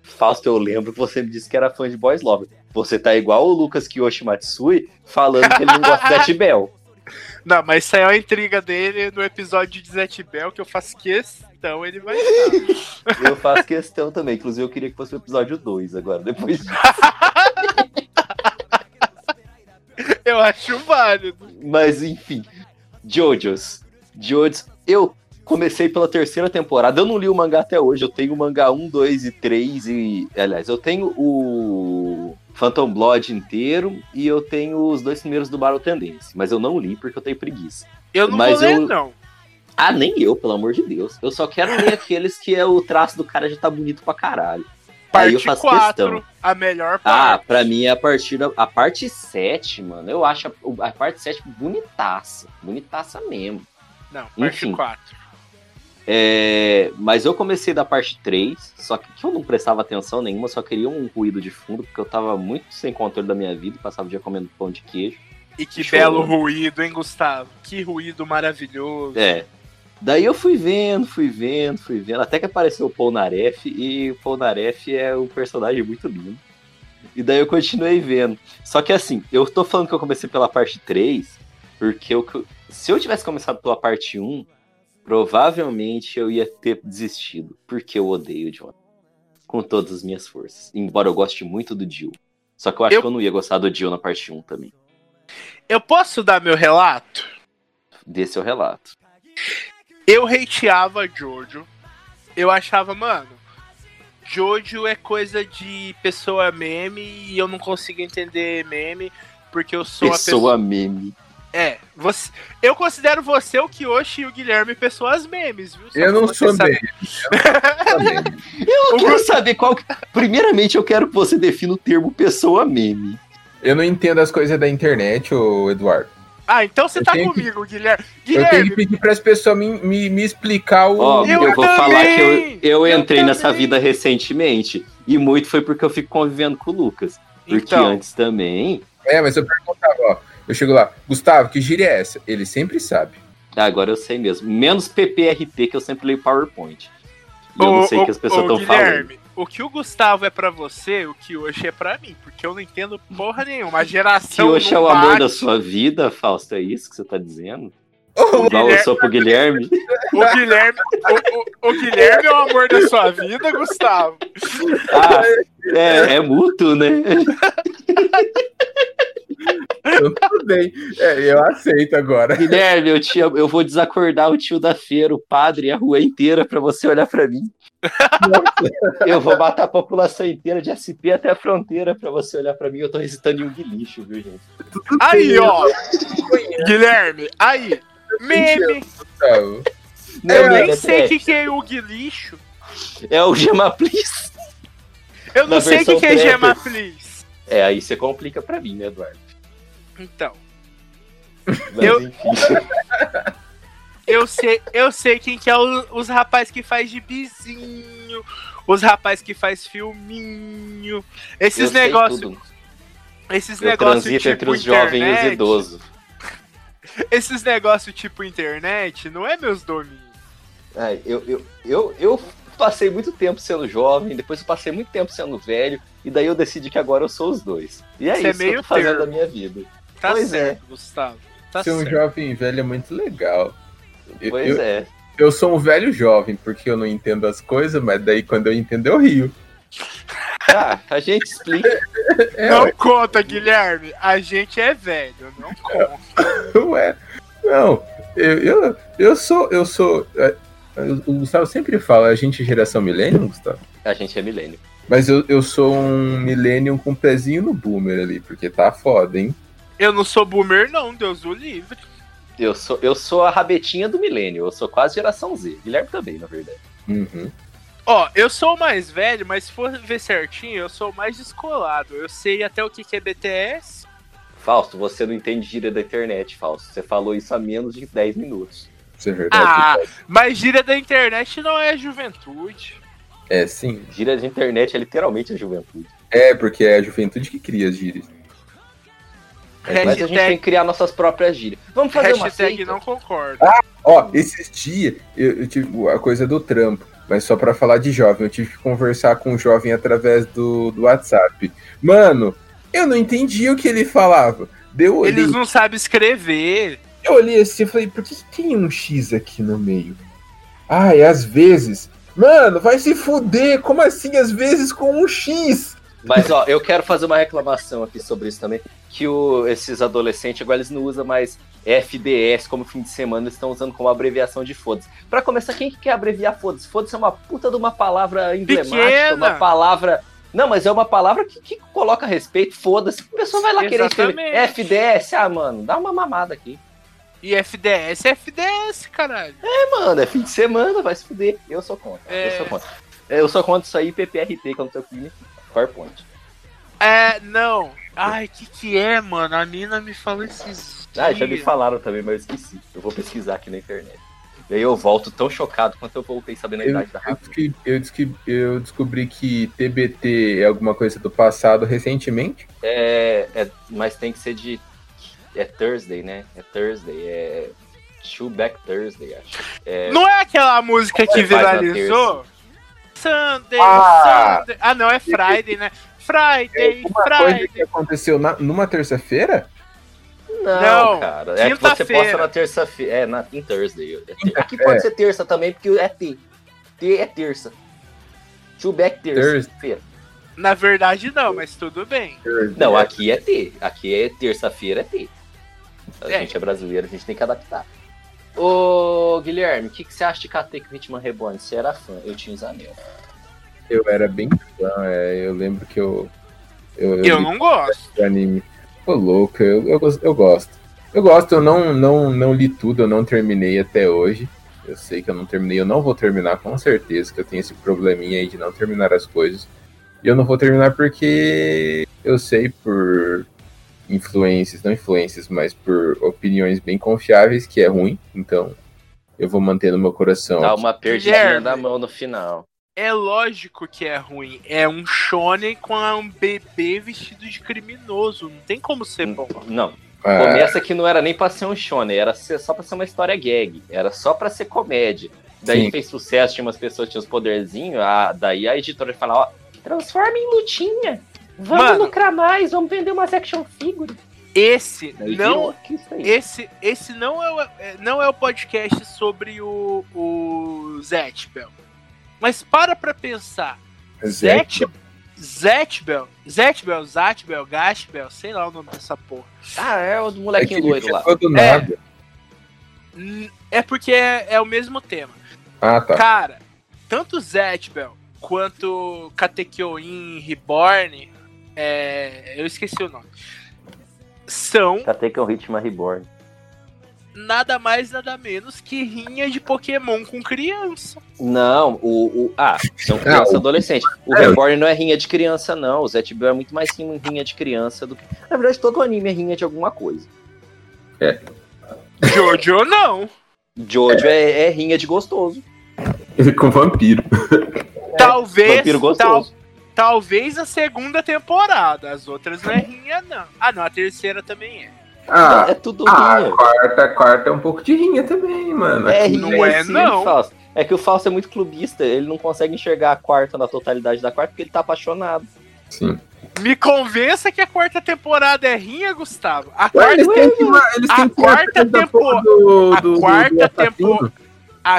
Fausto, eu lembro que você me disse que era fã de boys lover. Você tá igual o Lucas Kiyoshi Matsui falando que ele não gosta de Zet Bell. Não, mas isso aí é uma intriga dele no episódio de Zet Bell, que eu faço questão, ele vai estar. Eu faço questão também. Inclusive, eu queria que fosse o episódio dois agora, depois disso. Eu acho válido. Mas, enfim. JoJo's. JoJo's. Eu... comecei pela terceira temporada, eu não li o mangá até hoje, eu tenho o mangá um, dois e três, e, aliás, eu tenho o Phantom Blood inteiro, e eu tenho os dois primeiros do Barão Tendency, mas eu não li porque eu tenho preguiça. Eu não mas vou eu... ler, não. Ah, nem eu, pelo amor de Deus. Eu só quero ler aqueles que é o traço do cara já tá bonito pra caralho. Parte Aí eu faço quatro, questão. A melhor parte. Ah, pra mim é a partir da... A parte sete, mano, eu acho a, a parte sete bonitaça, bonitaça mesmo. Não, parte Enfim. quatro. É, mas eu comecei da parte três, só que eu não prestava atenção nenhuma, só queria um ruído de fundo, porque eu tava muito sem controle da minha vida, passava o dia comendo pão de queijo. E que chorando. Belo ruído, hein, Gustavo? Que ruído maravilhoso. É. Daí eu fui vendo, fui vendo, fui vendo, até que apareceu o Paul Naref, e o Paul Naref é um personagem muito lindo. E daí eu continuei vendo. Só que assim, eu tô falando que eu comecei pela parte três, porque eu, se eu tivesse começado pela parte um... provavelmente eu ia ter desistido, porque eu odeio o John com todas as minhas forças, embora eu goste muito do Jill, só que eu acho eu... que eu não ia gostar do Jill na parte um também. Eu posso dar meu relato? Dê seu relato. Eu hateava Jojo, eu achava, mano, Jojo é coisa de pessoa meme e eu não consigo entender meme, porque eu sou pessoa a pessoa... meme. É, você, eu considero você, o Kyoshi e o Guilherme pessoas memes, viu? Só eu não sou meme. Eu quero saber qual... Primeiramente, eu quero que você defina o termo pessoa meme. Eu não entendo as coisas da internet, ô Eduardo. Ah, então você eu tá comigo, que... Guilherme. Guilherme. Eu tenho que pedir para as pessoas me, me, me explicar o... Oh, eu, eu vou também. falar que eu, eu entrei eu nessa vida recentemente. E muito foi porque eu fico convivendo com o Lucas. Porque então... antes também... É, mas eu perguntava, ó. Eu chego lá, Gustavo, que gíria é essa? Ele sempre sabe. Ah, agora eu sei mesmo. Menos P P R T, que eu sempre leio PowerPoint. E ô, eu não sei o que as pessoas estão falando. O que o Gustavo é pra você, o Kyoshi é pra mim, porque eu não entendo porra nenhuma. A geração. Kyoshi é o amor bate. da sua vida, Fausto, é isso que você tá dizendo? O Igual Guilherme... eu sou pro Guilherme. O Guilherme, o, o, o Guilherme é o amor da sua vida, Gustavo. Ah, é, é mútuo, né? Eu, tudo bem. É, eu aceito agora. Guilherme, eu, te, eu vou desacordar o tio da feira, o padre e a rua inteira pra você olhar pra mim. Eu vou matar a população inteira de S P até a fronteira pra você olhar pra mim. Eu tô recitando em um guilixo, viu, gente? Aí, ó. Guilherme, aí. Meme. Não, eu nem sei o que, que é o guilixo. É o Gemaplis. Eu não Na sei o que, que é Gemaplis. É, aí você complica pra mim, né, Eduardo? Então. Mas, eu... Eu sei, eu sei quem que é os, os rapazes que faz gibizinho, os rapazes que faz filminho, esses negócios, esses negócios tipo entre os jovens e os idosos. Esses negócios tipo internet não é meus domínios. É, eu, eu, eu, eu passei muito tempo sendo jovem, depois eu passei muito tempo sendo velho, e daí eu decidi que agora eu sou os dois. E é Você isso é meio que eu tô fazendo termo. da minha vida. Tá pois certo, é. Gustavo. Tá Ser certo. um jovem velho é muito legal. Pois eu, é. Eu sou um velho jovem, porque eu não entendo as coisas, mas daí quando eu entendo eu rio. Ah, a gente explica. É, não ué. conta, Guilherme. A gente é velho, não conta. Ué, não. Eu, eu, eu sou, eu sou... O Gustavo sempre fala, a gente é geração milênio, Gustavo? A gente é milênio. Mas eu, eu sou um milênio com um pezinho no boomer ali, porque tá foda, hein? Eu não sou boomer não, Deus o livre. Eu sou, eu sou a rabetinha do milênio, eu sou quase geração Z. Guilherme também, na verdade. Uhum. Ó, eu sou o mais velho, mas se for ver certinho, eu sou o mais descolado. Eu sei até o que que é B T S. Fausto, você não entende gíria da internet, Fausto. Você falou isso há menos de dez minutos. Isso é verdade. Ah, verdade. Mas gíria da internet não é juventude. É, sim. Gíria da internet é literalmente a juventude. É, porque é a juventude que cria as gírias. Mas hashtag... a gente tem que criar nossas próprias gírias. Vamos fazer hashtag uma hashtag não concordo. Ah, ó, esses dias eu, eu tive a coisa do trampo, mas só pra falar de jovem, eu tive que conversar com um jovem através do, do WhatsApp. Mano, eu não entendi o que ele falava. Deu olhei, Eles não sabem escrever. Eu olhei assim e falei, por que tem um X aqui no meio? Ai, às vezes... Mano, vai se fuder, como assim às vezes com um X? Mas, ó, eu quero fazer uma reclamação aqui sobre isso também, que o, esses adolescentes, agora eles não usam mais F D S como fim de semana, eles estão usando como abreviação de foda-se. Pra começar, quem que quer abreviar foda-se? Foda-se é uma puta de uma palavra emblemática, Pequena. uma palavra... Não, mas é uma palavra que, que coloca respeito, foda-se, a pessoa vai lá Exatamente. querer escrever F D S, ah, mano, dá uma mamada aqui. E F D S é F D S, caralho. É, mano, é fim de semana, vai se fuder. Eu sou contra, é... eu sou contra. Eu sou contra isso aí, P P R T, que eu não tenho que PowerPoint. É, não. Ai, que que é, mano? A mina me falou esses Ah, dias. Já me falaram também, mas eu esqueci. Eu vou pesquisar aqui na internet. E aí eu volto tão chocado quanto eu voltei sabendo a eu, idade da Rafa. Eu, eu, eu descobri que T B T é alguma coisa do passado recentemente. É, é mas tem que ser de... É Thursday, né? É Thursday, é... Shoeback Thursday, acho. É... Não é aquela música que viralizou? Sunday, ah, Sunday... Ah, não, é Friday, né? Friday, uma Friday... Uma coisa que aconteceu na, numa terça-feira? Não, não, cara. É que você posta na terça-feira. É, na, em Thursday. É Aqui é. pode ser terça também, porque é T. T é terça. Shoeback terça-feira. Na verdade, não, mas tudo bem. Não, aqui é T. Aqui é terça-feira, é T. A é. gente é brasileiro, a gente tem que adaptar. Ô, Guilherme, o que, que você acha de K T com Hitman Reborn? Você era fã, eu tinha os anel. Eu era bem fã, é, eu lembro que eu... Eu, eu, eu não gosto. De anime. Pô, louco, eu, eu, eu gosto. Eu gosto, eu não, não, não li tudo, eu não terminei até hoje. Eu sei que eu não terminei, eu não vou terminar com certeza, que eu tenho esse probleminha aí de não terminar as coisas. E eu não vou terminar porque eu sei por... influências, não influências, mas por opiniões bem confiáveis, que é ruim. Então, eu vou manter no meu coração. Dá uma perdidinha na mão no final. É lógico que é ruim. É um shonen com um bebê vestido de criminoso. Não tem como ser bom. Não. Ah. Começa que não era nem pra ser um shonen, era só pra ser uma história gag. Era só pra ser comédia. Daí Sim. fez sucesso, tinha umas pessoas que tinham os poderzinhos. A, daí a editora fala, ó, transforma em lutinha. Vamos Mano, lucrar mais, vamos vender umas action figures. Esse não, esse, esse não, é o, não é o podcast sobre o, o Zatbel. Mas para pra pensar. Zatbel, Zatbel, Zatbel, Zatbel, Gashbel, sei lá o nome dessa porra. Ah, é o do molequinho doido lá. Do nada. É, é porque é, é o mesmo tema. Ah, tá. Cara, tanto Zatbel quanto Katekyoin Reborn... É, eu esqueci o nome. São... Katekyo Hitman Reborn. Nada mais, nada menos que rinha de Pokémon com criança. Não, o... o ah, são criança não, adolescente. O é, Reborn não é rinha de criança, não. O Zatbel é muito mais rinha de criança do que... Na verdade, todo anime é rinha de alguma coisa. É. Jojo não. Jojo é, é, é rinha de gostoso. Com vampiro. É, talvez... Vampiro gostoso. Tal... Talvez a segunda temporada, as outras não é rinha, não. Ah, não, a terceira também é. Ah, é tudo ah, rinha. A quarta, a quarta é um pouco de rinha também, mano. É, rinha, não é, sim, não. Fausto. É que o Fausto é muito clubista, ele não consegue enxergar a quarta na totalidade da quarta porque ele tá apaixonado. Sim. Me convença que a quarta temporada é rinha, Gustavo. A quarta temporada... A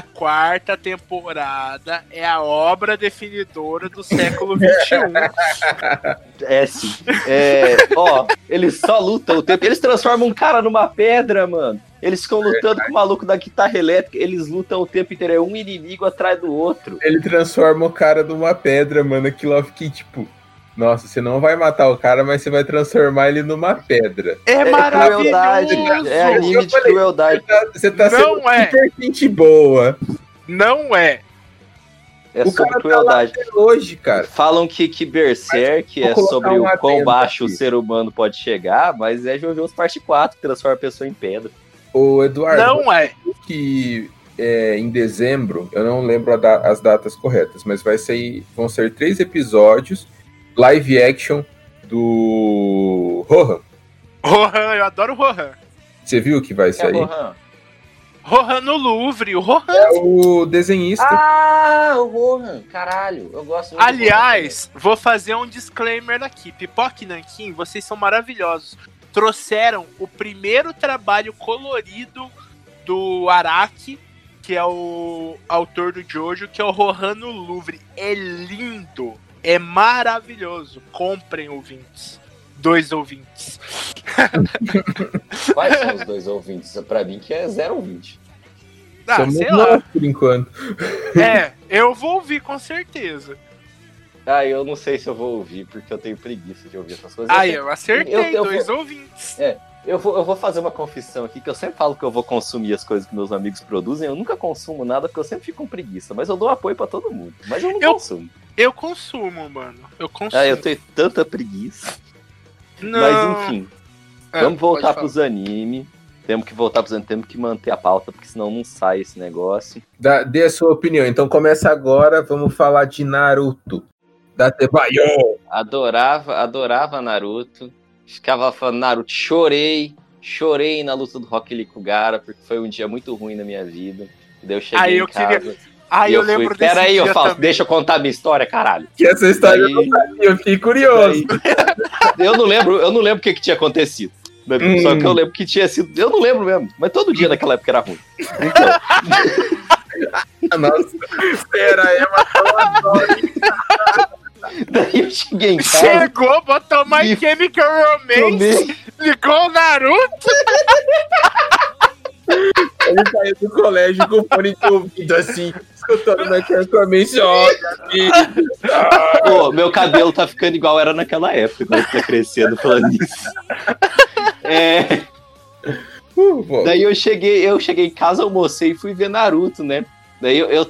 quarta temporada é a obra definidora do século vinte e um. É, sim. É, ó, eles só lutam o tempo. Eles transformam um cara numa pedra, mano. Eles ficam lutando é com o maluco da guitarra elétrica. Eles lutam o tempo inteiro. É um inimigo atrás do outro. Ele transforma o cara numa pedra, mano. Aquilo eu fiquei tipo... Nossa, você não vai matar o cara, mas você vai transformar ele numa pedra. É maravilhoso! É anime de crueldade. Você tá, você tá não sendo é. super gente boa. Não é. É o sobre crueldade. Tá hoje, cara. Falam que, que Berserk é sobre o quão baixo aqui o ser humano pode chegar, mas é JoJo's parte quatro que transforma a pessoa em pedra. Ô, Eduardo, não é. Que é, em dezembro, eu não lembro a da, as datas corretas, mas vai sair, vão ser três episódios live action do Rohan. Rohan, eu adoro o Rohan. Você viu o que vai sair? É Rohan. Rohan no Louvre, o Rohan. É o desenhista. Ah, o Rohan, caralho, eu gosto muito. Aliás, vou fazer um disclaimer aqui. Pipoca e Nanquim, vocês são maravilhosos. Trouxeram o primeiro trabalho colorido do Araki, que é o autor do Jojo, que é o Rohan no Louvre. É lindo. É maravilhoso. Comprem, ouvintes. Dois ouvintes. Quais são os dois ouvintes? Pra mim que é zero ouvinte. Ah, Somos sei lá. Por enquanto. É, eu vou ouvir com certeza. Ah, eu não sei se eu vou ouvir, porque eu tenho preguiça de ouvir essas coisas. Ah, eu, eu acertei, eu, eu dois vou... ouvintes. É, eu vou, eu vou fazer uma confissão aqui, que eu sempre falo que eu vou consumir as coisas que meus amigos produzem. Eu nunca consumo nada, porque eu sempre fico com preguiça. Mas eu dou apoio pra todo mundo. Mas eu não eu... consumo. Eu consumo, mano. Eu consumo. Ah, eu tenho tanta preguiça. Não. Mas, enfim. É, vamos voltar pros animes. Temos que voltar pros animes. Temos que manter a pauta, porque senão não sai esse negócio. Dá, dê a sua opinião. Então, começa agora. Vamos falar de Naruto. Da Tebayo. Adorava, adorava Naruto. Ficava falando Naruto. Chorei. Chorei na luta do Rock Lee com o Gara, porque foi um dia muito ruim na minha vida. E daí eu cheguei Aí, em eu casa... Queria... Ah, eu, eu lembro fui, desse Pera aí, eu falo, deixa eu contar a minha história, caralho. Que essa história aí, eu não sabia, eu fiquei curioso. Aí, eu não lembro, eu não lembro o que, que tinha acontecido. Hum. Só que eu lembro que tinha sido... Eu não lembro mesmo, mas todo dia naquela época era ruim. Então... Nossa, pera aí, mas... Daí eu cheguei em casa... Chegou, botou My Chemical Romance, ligou o Naruto... Ele saiu do colégio com o fone de ouvido assim, escutando na transformação. Pô, meu cabelo tá ficando igual era naquela época, quando ele tá crescendo, falando isso. É... Uh, Daí eu cheguei, eu cheguei em casa, almocei e fui ver Naruto, né? Daí eu, eu,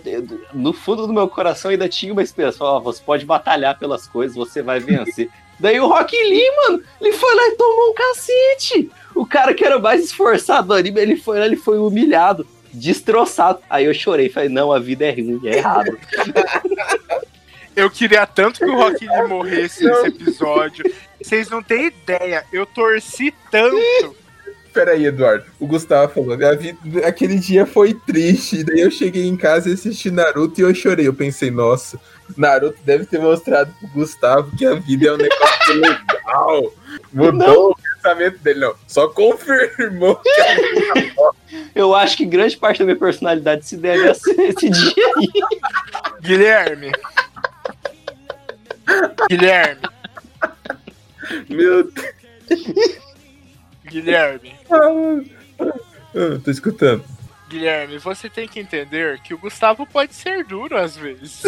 no fundo do meu coração, ainda tinha uma esperança. Ó, oh, você pode batalhar pelas coisas, você vai vencer. Daí o Rock Lee, mano, ele foi lá e tomou um cacete. O cara que era o mais esforçado do anime, ele foi lá, ele foi humilhado, destroçado. Aí eu chorei, falei, não, a vida é ruim, é errado. Eu queria tanto que o Rock Lee morresse nesse episódio. Vocês não têm ideia, eu torci tanto. Peraí, Eduardo, o Gustavo falou, vida, aquele dia foi triste, daí eu cheguei em casa e assisti Naruto e eu chorei, eu pensei, nossa, Naruto deve ter mostrado pro Gustavo que a vida é um negócio legal, mudou o pensamento dele, não, só confirmou que a vida é boa. Eu acho que grande parte da minha personalidade se deve a esse dia aí. Guilherme, Guilherme, meu Deus. Guilherme, eu tô escutando. Guilherme, você tem que entender que o Gustavo pode ser duro às vezes.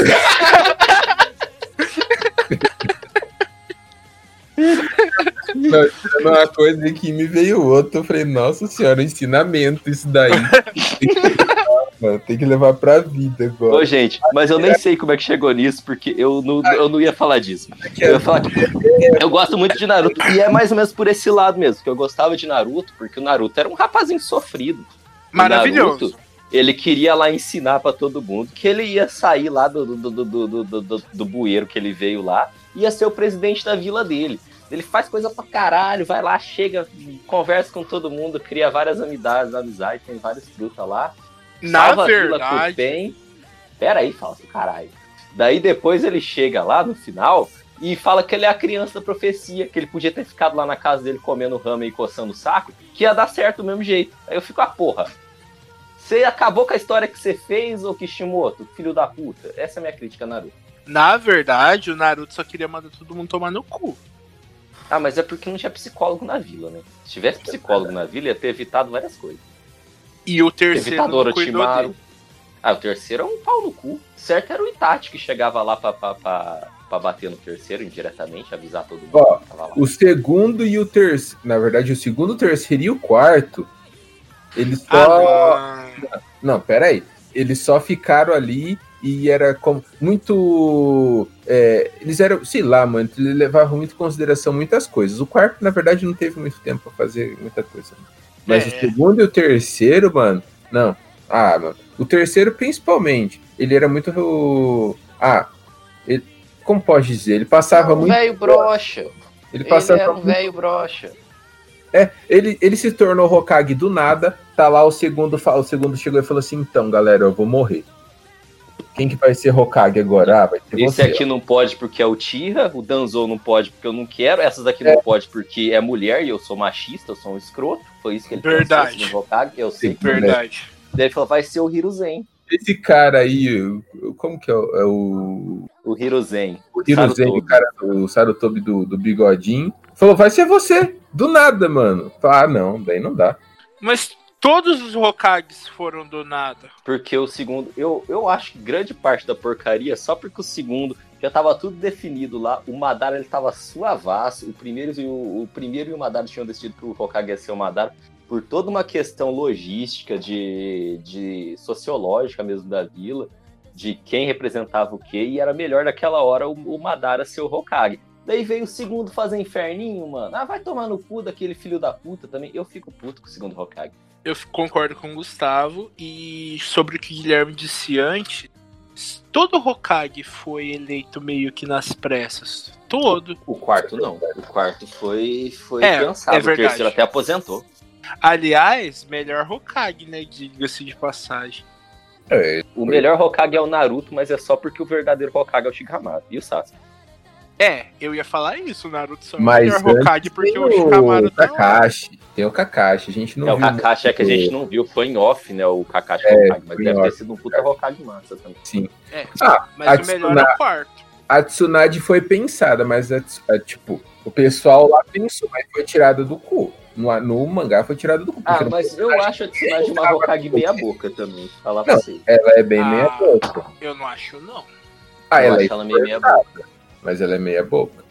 Não, uma coisa que me veio outra, eu falei, nossa senhora, ensinamento isso daí. Tem que levar, mano, tem que levar pra vida agora. Ô, gente, mas eu nem sei como é que chegou nisso, porque eu não, eu não ia falar disso. Eu ia falar que eu gosto muito de Naruto, e é mais ou menos por esse lado mesmo, que eu gostava de Naruto, porque o Naruto era um rapazinho sofrido. Maravilhoso. Naruto, ele queria lá ensinar pra todo mundo que ele ia sair lá do, do, do, do, do, do, do bueiro que ele veio lá, ia ser o presidente da vila dele. Ele faz coisa pra caralho, vai lá, chega, conversa com todo mundo, cria várias amizades, amizade, tem várias frutas lá. Na verdade... Bem. Pera aí, Fausto, caralho. Daí depois ele chega lá no final e fala que ele é a criança da profecia, que ele podia ter ficado lá na casa dele comendo rama e coçando o saco, que ia dar certo do mesmo jeito. Aí eu fico, ah, porra, você acabou com a história que você fez, ô Kishimoto, filho da puta. Essa é a minha crítica, Naruto. Na verdade, o Naruto só queria mandar todo mundo tomar no cu. Ah, mas é porque não tinha psicólogo na vila, né? Se tivesse psicólogo na vila, ia ter evitado várias coisas. E o terceiro não cuidou dele. Ah, o terceiro é um pau no cu. Certo era o Itachi que chegava lá pra, pra, pra, pra bater no terceiro indiretamente, avisar todo mundo. Ó, que tava lá. O segundo e o terceiro... Na verdade, o segundo, o terceiro e o quarto, eles só... Ah, não, não peraí. Eles só ficaram ali... E era como muito... É, eles eram, sei lá, mano, eles levavam muito em consideração muitas coisas. O quarto, na verdade, não teve muito tempo pra fazer muita coisa. Né? Mas é. O segundo e o terceiro, mano... Não. Ah, mano. O terceiro, principalmente, ele era muito... Ah, ele, como pode dizer? Ele passava é um muito... velho broxa. Ele, passava ele era um muito... velho broxa. É, ele, ele se tornou Hokage do nada. Tá lá o segundo... O segundo chegou e falou assim, então, galera, eu vou morrer. Quem que vai ser Hokage agora? Ah, vai ser esse você, aqui ó. Não pode porque é o Tira, o Danzou não pode porque eu não quero, essas aqui é. Não pode porque é mulher e eu sou machista, eu sou um escroto, foi isso que ele verdade. Pensou assim, Hokage, eu sei. Verdade. Que... Daí ele falou, vai ser o Hiruzen. Esse cara aí, como que é o... É o... o Hiruzen. O Hiruzen, o cara do Sarutobi do, do bigodinho. Falou, vai ser você, do nada, mano. Ah, não, daí não dá. Mas... Todos os Hokages foram do nada. Porque o segundo... Eu, eu acho que grande parte da porcaria, só porque o segundo já tava tudo definido lá. O Madara, ele tava suavaço. O primeiro e o, o, primeiro e o Madara tinham decidido que o Hokage ia ser o Madara. Por toda uma questão logística, de, de sociológica mesmo da vila. De quem representava o quê. E era melhor naquela hora o, o Madara ser o Hokage. Daí veio o segundo fazer inferninho, mano. Ah, vai tomar no cu daquele filho da puta também. Eu fico puto com o segundo Hokage. Eu concordo com o Gustavo, e sobre o que o Guilherme disse antes, todo Hokage foi eleito meio que nas pressas, todo. O quarto não, o quarto foi, foi é, pensado, é o terceiro até aposentou. Aliás, melhor Hokage, né, diga-se de passagem. É, o melhor Hokage é o Naruto, mas é só porque o verdadeiro Hokage é o Shikamaru e o Sasuke. É, eu ia falar isso, o Naruto só é o melhor Hokage, porque o Shikamaru tá... Kakashi, tem o Kakashi, a gente não é, viu. É, o Kakashi é que a gente não viu, foi em off, né, o Kakashi é, Hokage, mas deve ter sido um puta Hokage massa também. Sim. É, ah, mas a o Tsunade, melhor é o quarto. A Tsunade foi pensada, mas, a, a, tipo, o pessoal lá pensou, mas foi tirada do cu. No, no mangá foi tirada do cu. Ah, mas eu acho a Tsunade uma Hokage meia boca também, falar pra vocês. Ela é bem ah, meia boca. Eu não acho, não. Ah, eu ela acho é ela meio meia boca. Mas ela é meia boca.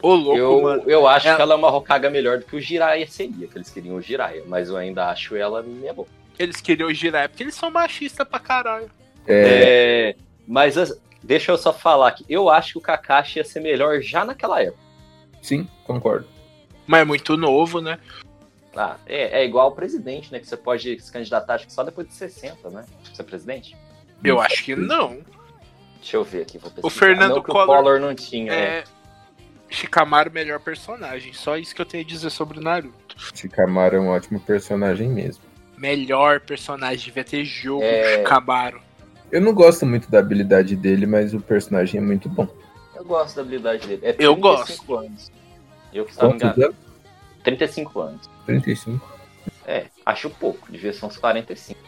Ô, louco, eu, mano. Eu acho ela... que ela é uma Hokage melhor do que o Jiraiya seria, que eles queriam o Jiraiya, mas eu ainda acho ela meia boca. Eles queriam o Jiraiya porque eles são machistas pra caralho. É... É, mas deixa eu só falar aqui. Eu acho que o Kakashi ia ser melhor já naquela época. Sim, concordo. Mas é muito novo, né? Ah, é, é igual ao presidente, né? Que você pode se candidatar, acho que só depois de sessenta, né? Você é presidente? Eu não, acho que não. Deixa eu ver aqui. Vou o Fernando não, Collor, o Collor não tinha, é... né? Shikamaru, melhor personagem. Só isso que eu tenho a dizer sobre o Naruto. Shikamaru é um ótimo personagem mesmo. Melhor personagem, devia ter jogo, é... Shikamaru. Eu não gosto muito da habilidade dele, mas o personagem é muito bom. Eu gosto da habilidade dele. É eu gosto. Anos. Eu que estava enganado. trinta e cinco anos. trinta e cinco? É, acho pouco. Devia ser uns quarenta e cinco.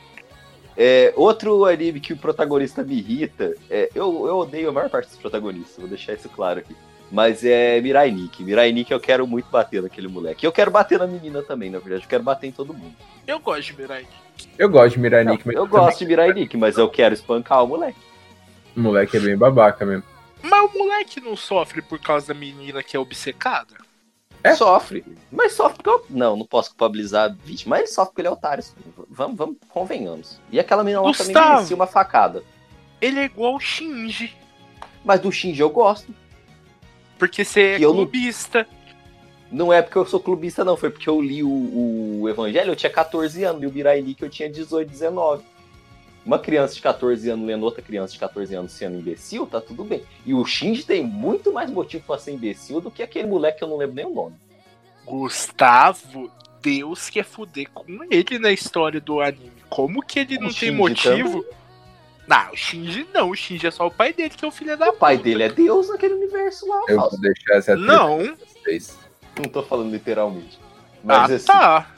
É, outro anime que o protagonista me irrita... É, eu, eu odeio a maior parte dos protagonistas, vou deixar isso claro aqui. Mas é Mirai Nikki. Mirai Nikki eu quero muito bater naquele moleque. Eu quero bater na menina também, na verdade. Eu quero bater em todo mundo. Eu gosto de Mirai Nikki. Eu gosto de Mirai Nikki. Não, eu gosto também de Mirai Nikki, mas eu quero espancar o moleque. O moleque é bem babaca mesmo. Mas o moleque não sofre por causa da menina que é obcecada? É? Sofre. Mas sofre porque eu... Não, não posso culpabilizar a vítima. Mas ele sofre porque ele é otário. Vamos, vamos, convenhamos. E aquela menina lá, Gustavo, também merecia uma facada. Ele é igual o Shinji. Mas do Shinji eu gosto. Porque você que é clubista. Não... não é porque eu sou clubista, não. Foi porque eu li o, o Evangelho, eu tinha catorze anos. E o Biraili que eu tinha dezoito, dezenove. Uma criança de catorze anos lendo outra criança de catorze anos sendo imbecil, tá tudo bem. E o Shinji tem muito mais motivo pra ser imbecil do que aquele moleque que eu não lembro nem o nome. Gustavo, Deus quer foder com ele na história do anime. Como que ele o não Shinji tem motivo? Também. Não, o Shinji não. O Shinji é só o pai dele, que é o filho da puta. O pai dele é Deus naquele universo lá. Eu vou deixar essa treta pra vocês. Não tô falando literalmente. Mas ah, assim, tá.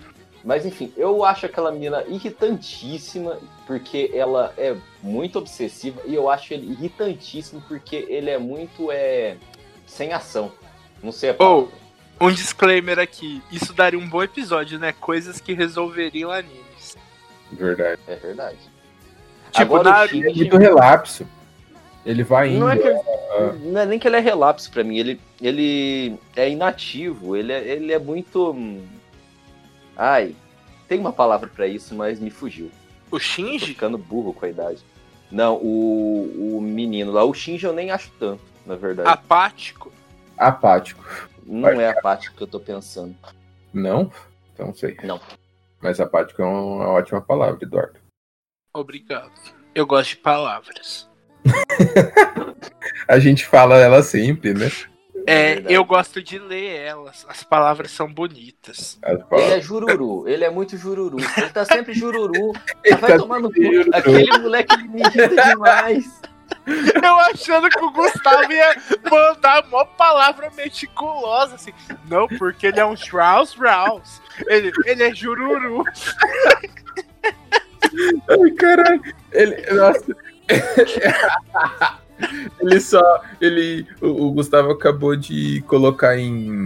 Mas enfim, eu acho aquela menina irritantíssima, porque ela é muito obsessiva. E eu acho ele irritantíssimo, porque ele é muito é, sem ação. Não sei a palavra. Oh, um disclaimer aqui. Isso daria um bom episódio, né? Coisas que resolveriam animes. Verdade. É verdade. Tipo, agora, na... ele é muito relapso. Ele vai indo. Não é, que... ah. Não é nem que ele é relapso pra mim. Ele, ele é inativo. Ele é, ele é muito... Ai, tem uma palavra pra isso, mas me fugiu. O Shinji? Tô ficando burro com a idade. Não, o, o menino lá. O Shinji eu nem acho tanto, na verdade. Apático? Apático. Não apático. É apático que eu tô pensando. Não? Então não sei. Não. Mas apático é uma ótima palavra, Eduardo. Obrigado. Eu gosto de palavras. A gente fala ela sempre, né? É, é eu gosto de ler elas. As palavras são bonitas. Palavras... Ele é jururu, ele é muito jururu. Ele tá sempre jururu. Ele vai tá tomar no cu. Aquele moleque me irrita demais. Eu achando que o Gustavo ia mandar uma palavra meticulosa assim. Não, porque ele é um Shrouse Rouse. Ele, ele é jururu. Ai, caralho. Ele. Nossa. Ele só. Ele, o, o Gustavo acabou de colocar em,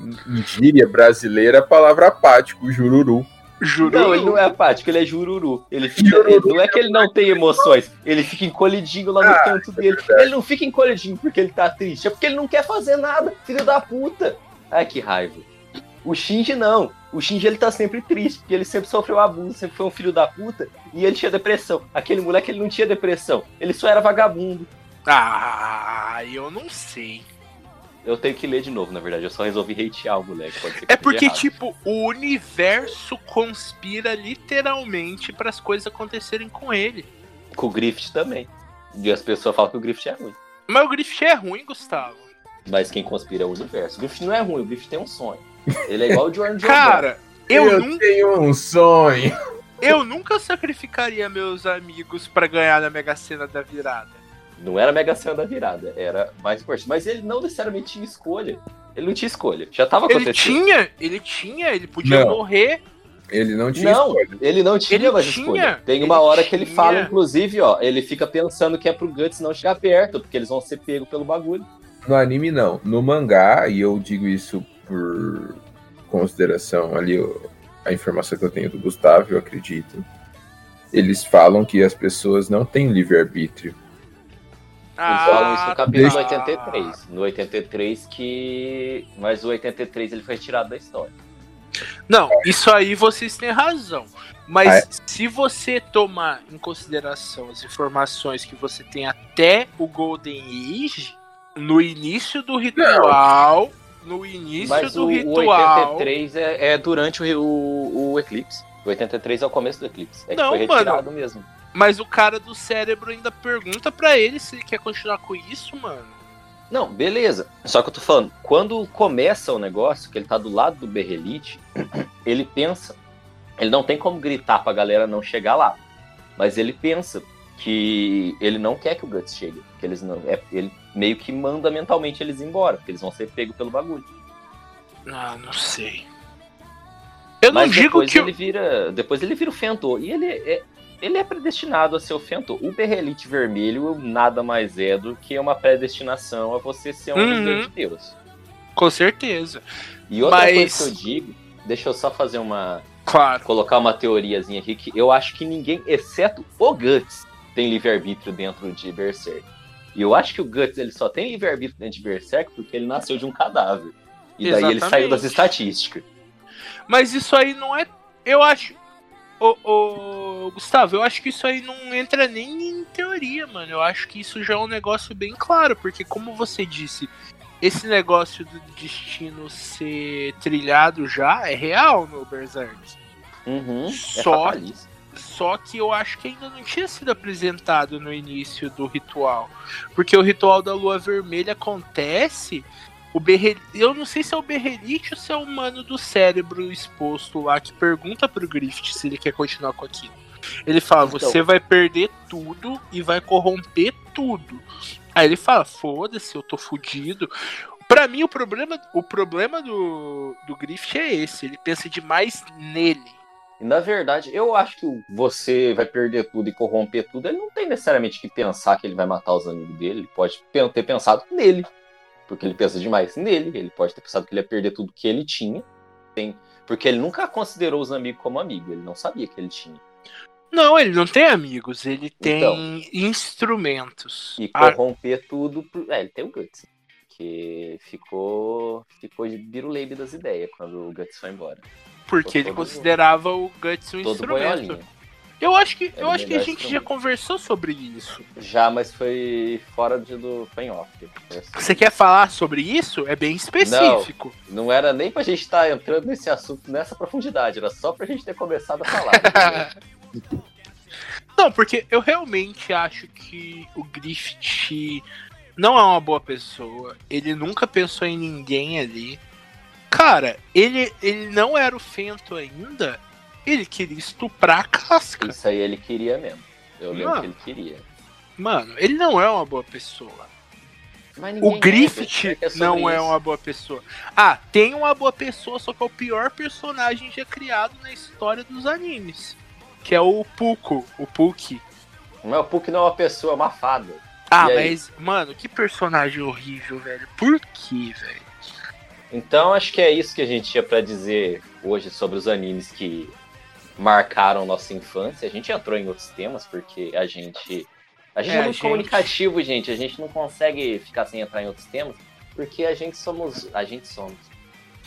em gíria brasileira a palavra apático, jururu. Jururu. Não, ele não é apático, ele é jururu. Ele fica, jururu ele, não é que ele não tem emoções, ele fica encolhidinho lá no ah, canto dele. É ele não fica encolhidinho porque ele tá triste, é porque ele não quer fazer nada, filho da puta. Ai, que raiva. O Shinji não. O Shinji ele tá sempre triste, porque ele sempre sofreu abuso, sempre foi um filho da puta e ele tinha depressão. Aquele moleque ele não tinha depressão, ele só era vagabundo. Ah, eu não sei. Eu tenho que ler de novo, na verdade. Eu só resolvi hatear o moleque. Pode ser que é porque, tipo, o universo conspira literalmente para as coisas acontecerem com ele. Com o Griffith também. E as pessoas falam que o Griffith é ruim. Mas o Griffith é ruim, Gustavo. Mas quem conspira é o universo. O Griffith não é ruim, o Griffith tem um sonho. Ele é igual o Jordan. Cara, eu, eu nunca... tenho um sonho. Eu nunca sacrificaria meus amigos para ganhar na Mega Sena da virada. Não era a Mega Sena da virada, era mais importante. Mas ele não necessariamente tinha escolha. Ele não tinha escolha, já tava acontecendo. Ele tinha, ele tinha, ele podia não. morrer. Ele não tinha não, escolha. Ele não tinha ele mais tinha, escolha. Tem uma hora tinha. que ele fala, inclusive, ó, ele fica pensando que é pro Guts não chegar perto, porque eles vão ser pegos pelo bagulho. No anime não, no mangá, e eu digo isso por consideração ali, a informação que eu tenho do Gustavo, eu acredito. Eles falam que as pessoas não têm livre-arbítrio. Eles falam isso no capítulo ah, oitenta e três. No oitenta e três que... Mas o oitenta e três ele foi retirado da história. Não, isso aí vocês têm razão. Mas é. se você tomar em consideração as informações que você tem até o Golden Age, no início do ritual... Não. No início Mas do o, ritual... o oitenta e três é, é durante o, o, o eclipse. O oitenta e três é o começo do eclipse. É Não, que foi retirado mano. mesmo. Mas o cara do cérebro ainda pergunta pra ele se ele quer continuar com isso, mano. Não, beleza. Só que eu tô falando, quando começa o negócio, que ele tá do lado do Berrelite, ele pensa, ele não tem como gritar pra galera não chegar lá, mas ele pensa que ele não quer que o Guts chegue, que eles não, é, ele meio que manda mentalmente eles embora, porque eles vão ser pegos pelo bagulho. Ah, não sei. Eu mas não digo que... Ele vira, depois ele vira o Fentor, e ele é... Ele é predestinado a ser o Fentor. O Berrelite Vermelho nada mais é do que uma predestinação a você ser um uhum. dos de Deus. Com certeza. E outra Mas... coisa que eu digo, deixa eu só fazer uma... Claro. Colocar uma teoriazinha aqui, que eu acho que ninguém, exceto o Guts, tem livre-arbítrio dentro de Berserk. E eu acho que o Guts ele só tem livre-arbítrio dentro de Berserk porque ele nasceu de um cadáver. E daí Exatamente. ele saiu das estatísticas. Mas isso aí não é... Eu acho... Ô, ô, Gustavo, eu acho que isso aí não entra nem em teoria, mano. Eu acho que isso já é um negócio bem claro, porque como você disse, esse negócio do destino ser trilhado já é real no Berserk. Uhum, só, é só que eu acho que ainda não tinha sido apresentado no início do ritual, porque o ritual da Lua Vermelha acontece... O Berrelite, eu não sei se é o Berrelite ou se é o mano do cérebro exposto lá que pergunta pro Griffith se ele quer continuar com aquilo. Ele fala, então, você vai perder tudo e vai corromper tudo. Aí ele fala, foda-se, eu tô fudido. Pra mim o problema, o problema do, do Griffith é esse, ele pensa demais nele. Na verdade, eu acho que você vai perder tudo e corromper tudo, ele não tem necessariamente que pensar que ele vai matar os amigos dele, ele pode ter pensado nele. Porque ele pensa demais nele, ele pode ter pensado que ele ia perder tudo que ele tinha, porque ele nunca considerou os amigos como amigo, ele não sabia que ele tinha. Não, ele não tem amigos, ele tem então, instrumentos. E corromper ah. tudo, pro... é, ele tem o Guts, que ficou, ficou de biruleibe das ideias quando o Guts foi embora. Porque ele considerava o Guts um instrumento. Boiolinha. Eu acho que, eu acho que a gente já conversou sobre isso. Já, mas foi fora de, do Penhoff. Você quer falar sobre isso? É bem específico. Não, não era nem pra gente estar tá entrando nesse assunto nessa profundidade, era só pra gente ter começado a falar. Né? Não, porque eu realmente acho que o Griffith não é uma boa pessoa, ele nunca pensou em ninguém ali. Cara, ele, ele não era o Fento ainda. Ele queria estuprar a casca. Isso aí ele queria mesmo. Eu lembro mano, que ele queria. Mano, ele não é uma boa pessoa. Mas o Griffith é não isso. é uma boa pessoa. Ah, tem uma boa pessoa, só que é o pior personagem já criado na história dos animes. Que é o Puko, o Puki. Mas o Puki não é uma pessoa, é uma fada. Ah, e mas, aí? Mano, que personagem horrível, velho. Por que, velho? Então, acho que é isso que a gente tinha pra dizer hoje sobre os animes que marcaram nossa infância. A gente entrou em outros temas porque a gente a gente é, é muito gente... comunicativo, gente. A gente não consegue ficar sem entrar em outros temas porque a gente somos a gente somos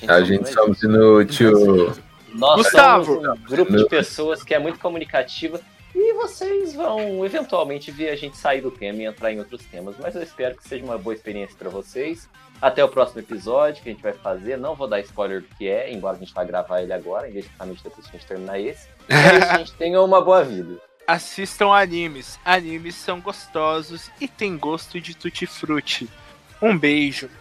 a gente a somos, gente somos inútil. Nós Gustavo. somos um grupo de pessoas que é muito comunicativa e vocês vão eventualmente ver a gente sair do tema e entrar em outros temas, mas eu espero que seja uma boa experiência para vocês. Até o próximo episódio que a gente vai fazer. Não vou dar spoiler do que é, embora a gente vá gravar ele agora, em vez de ficar no depois que a gente terminar esse. Mas a gente tenha uma boa vida. Assistam animes. Animes são gostosos e tem gosto de tutti-frutti. Um beijo.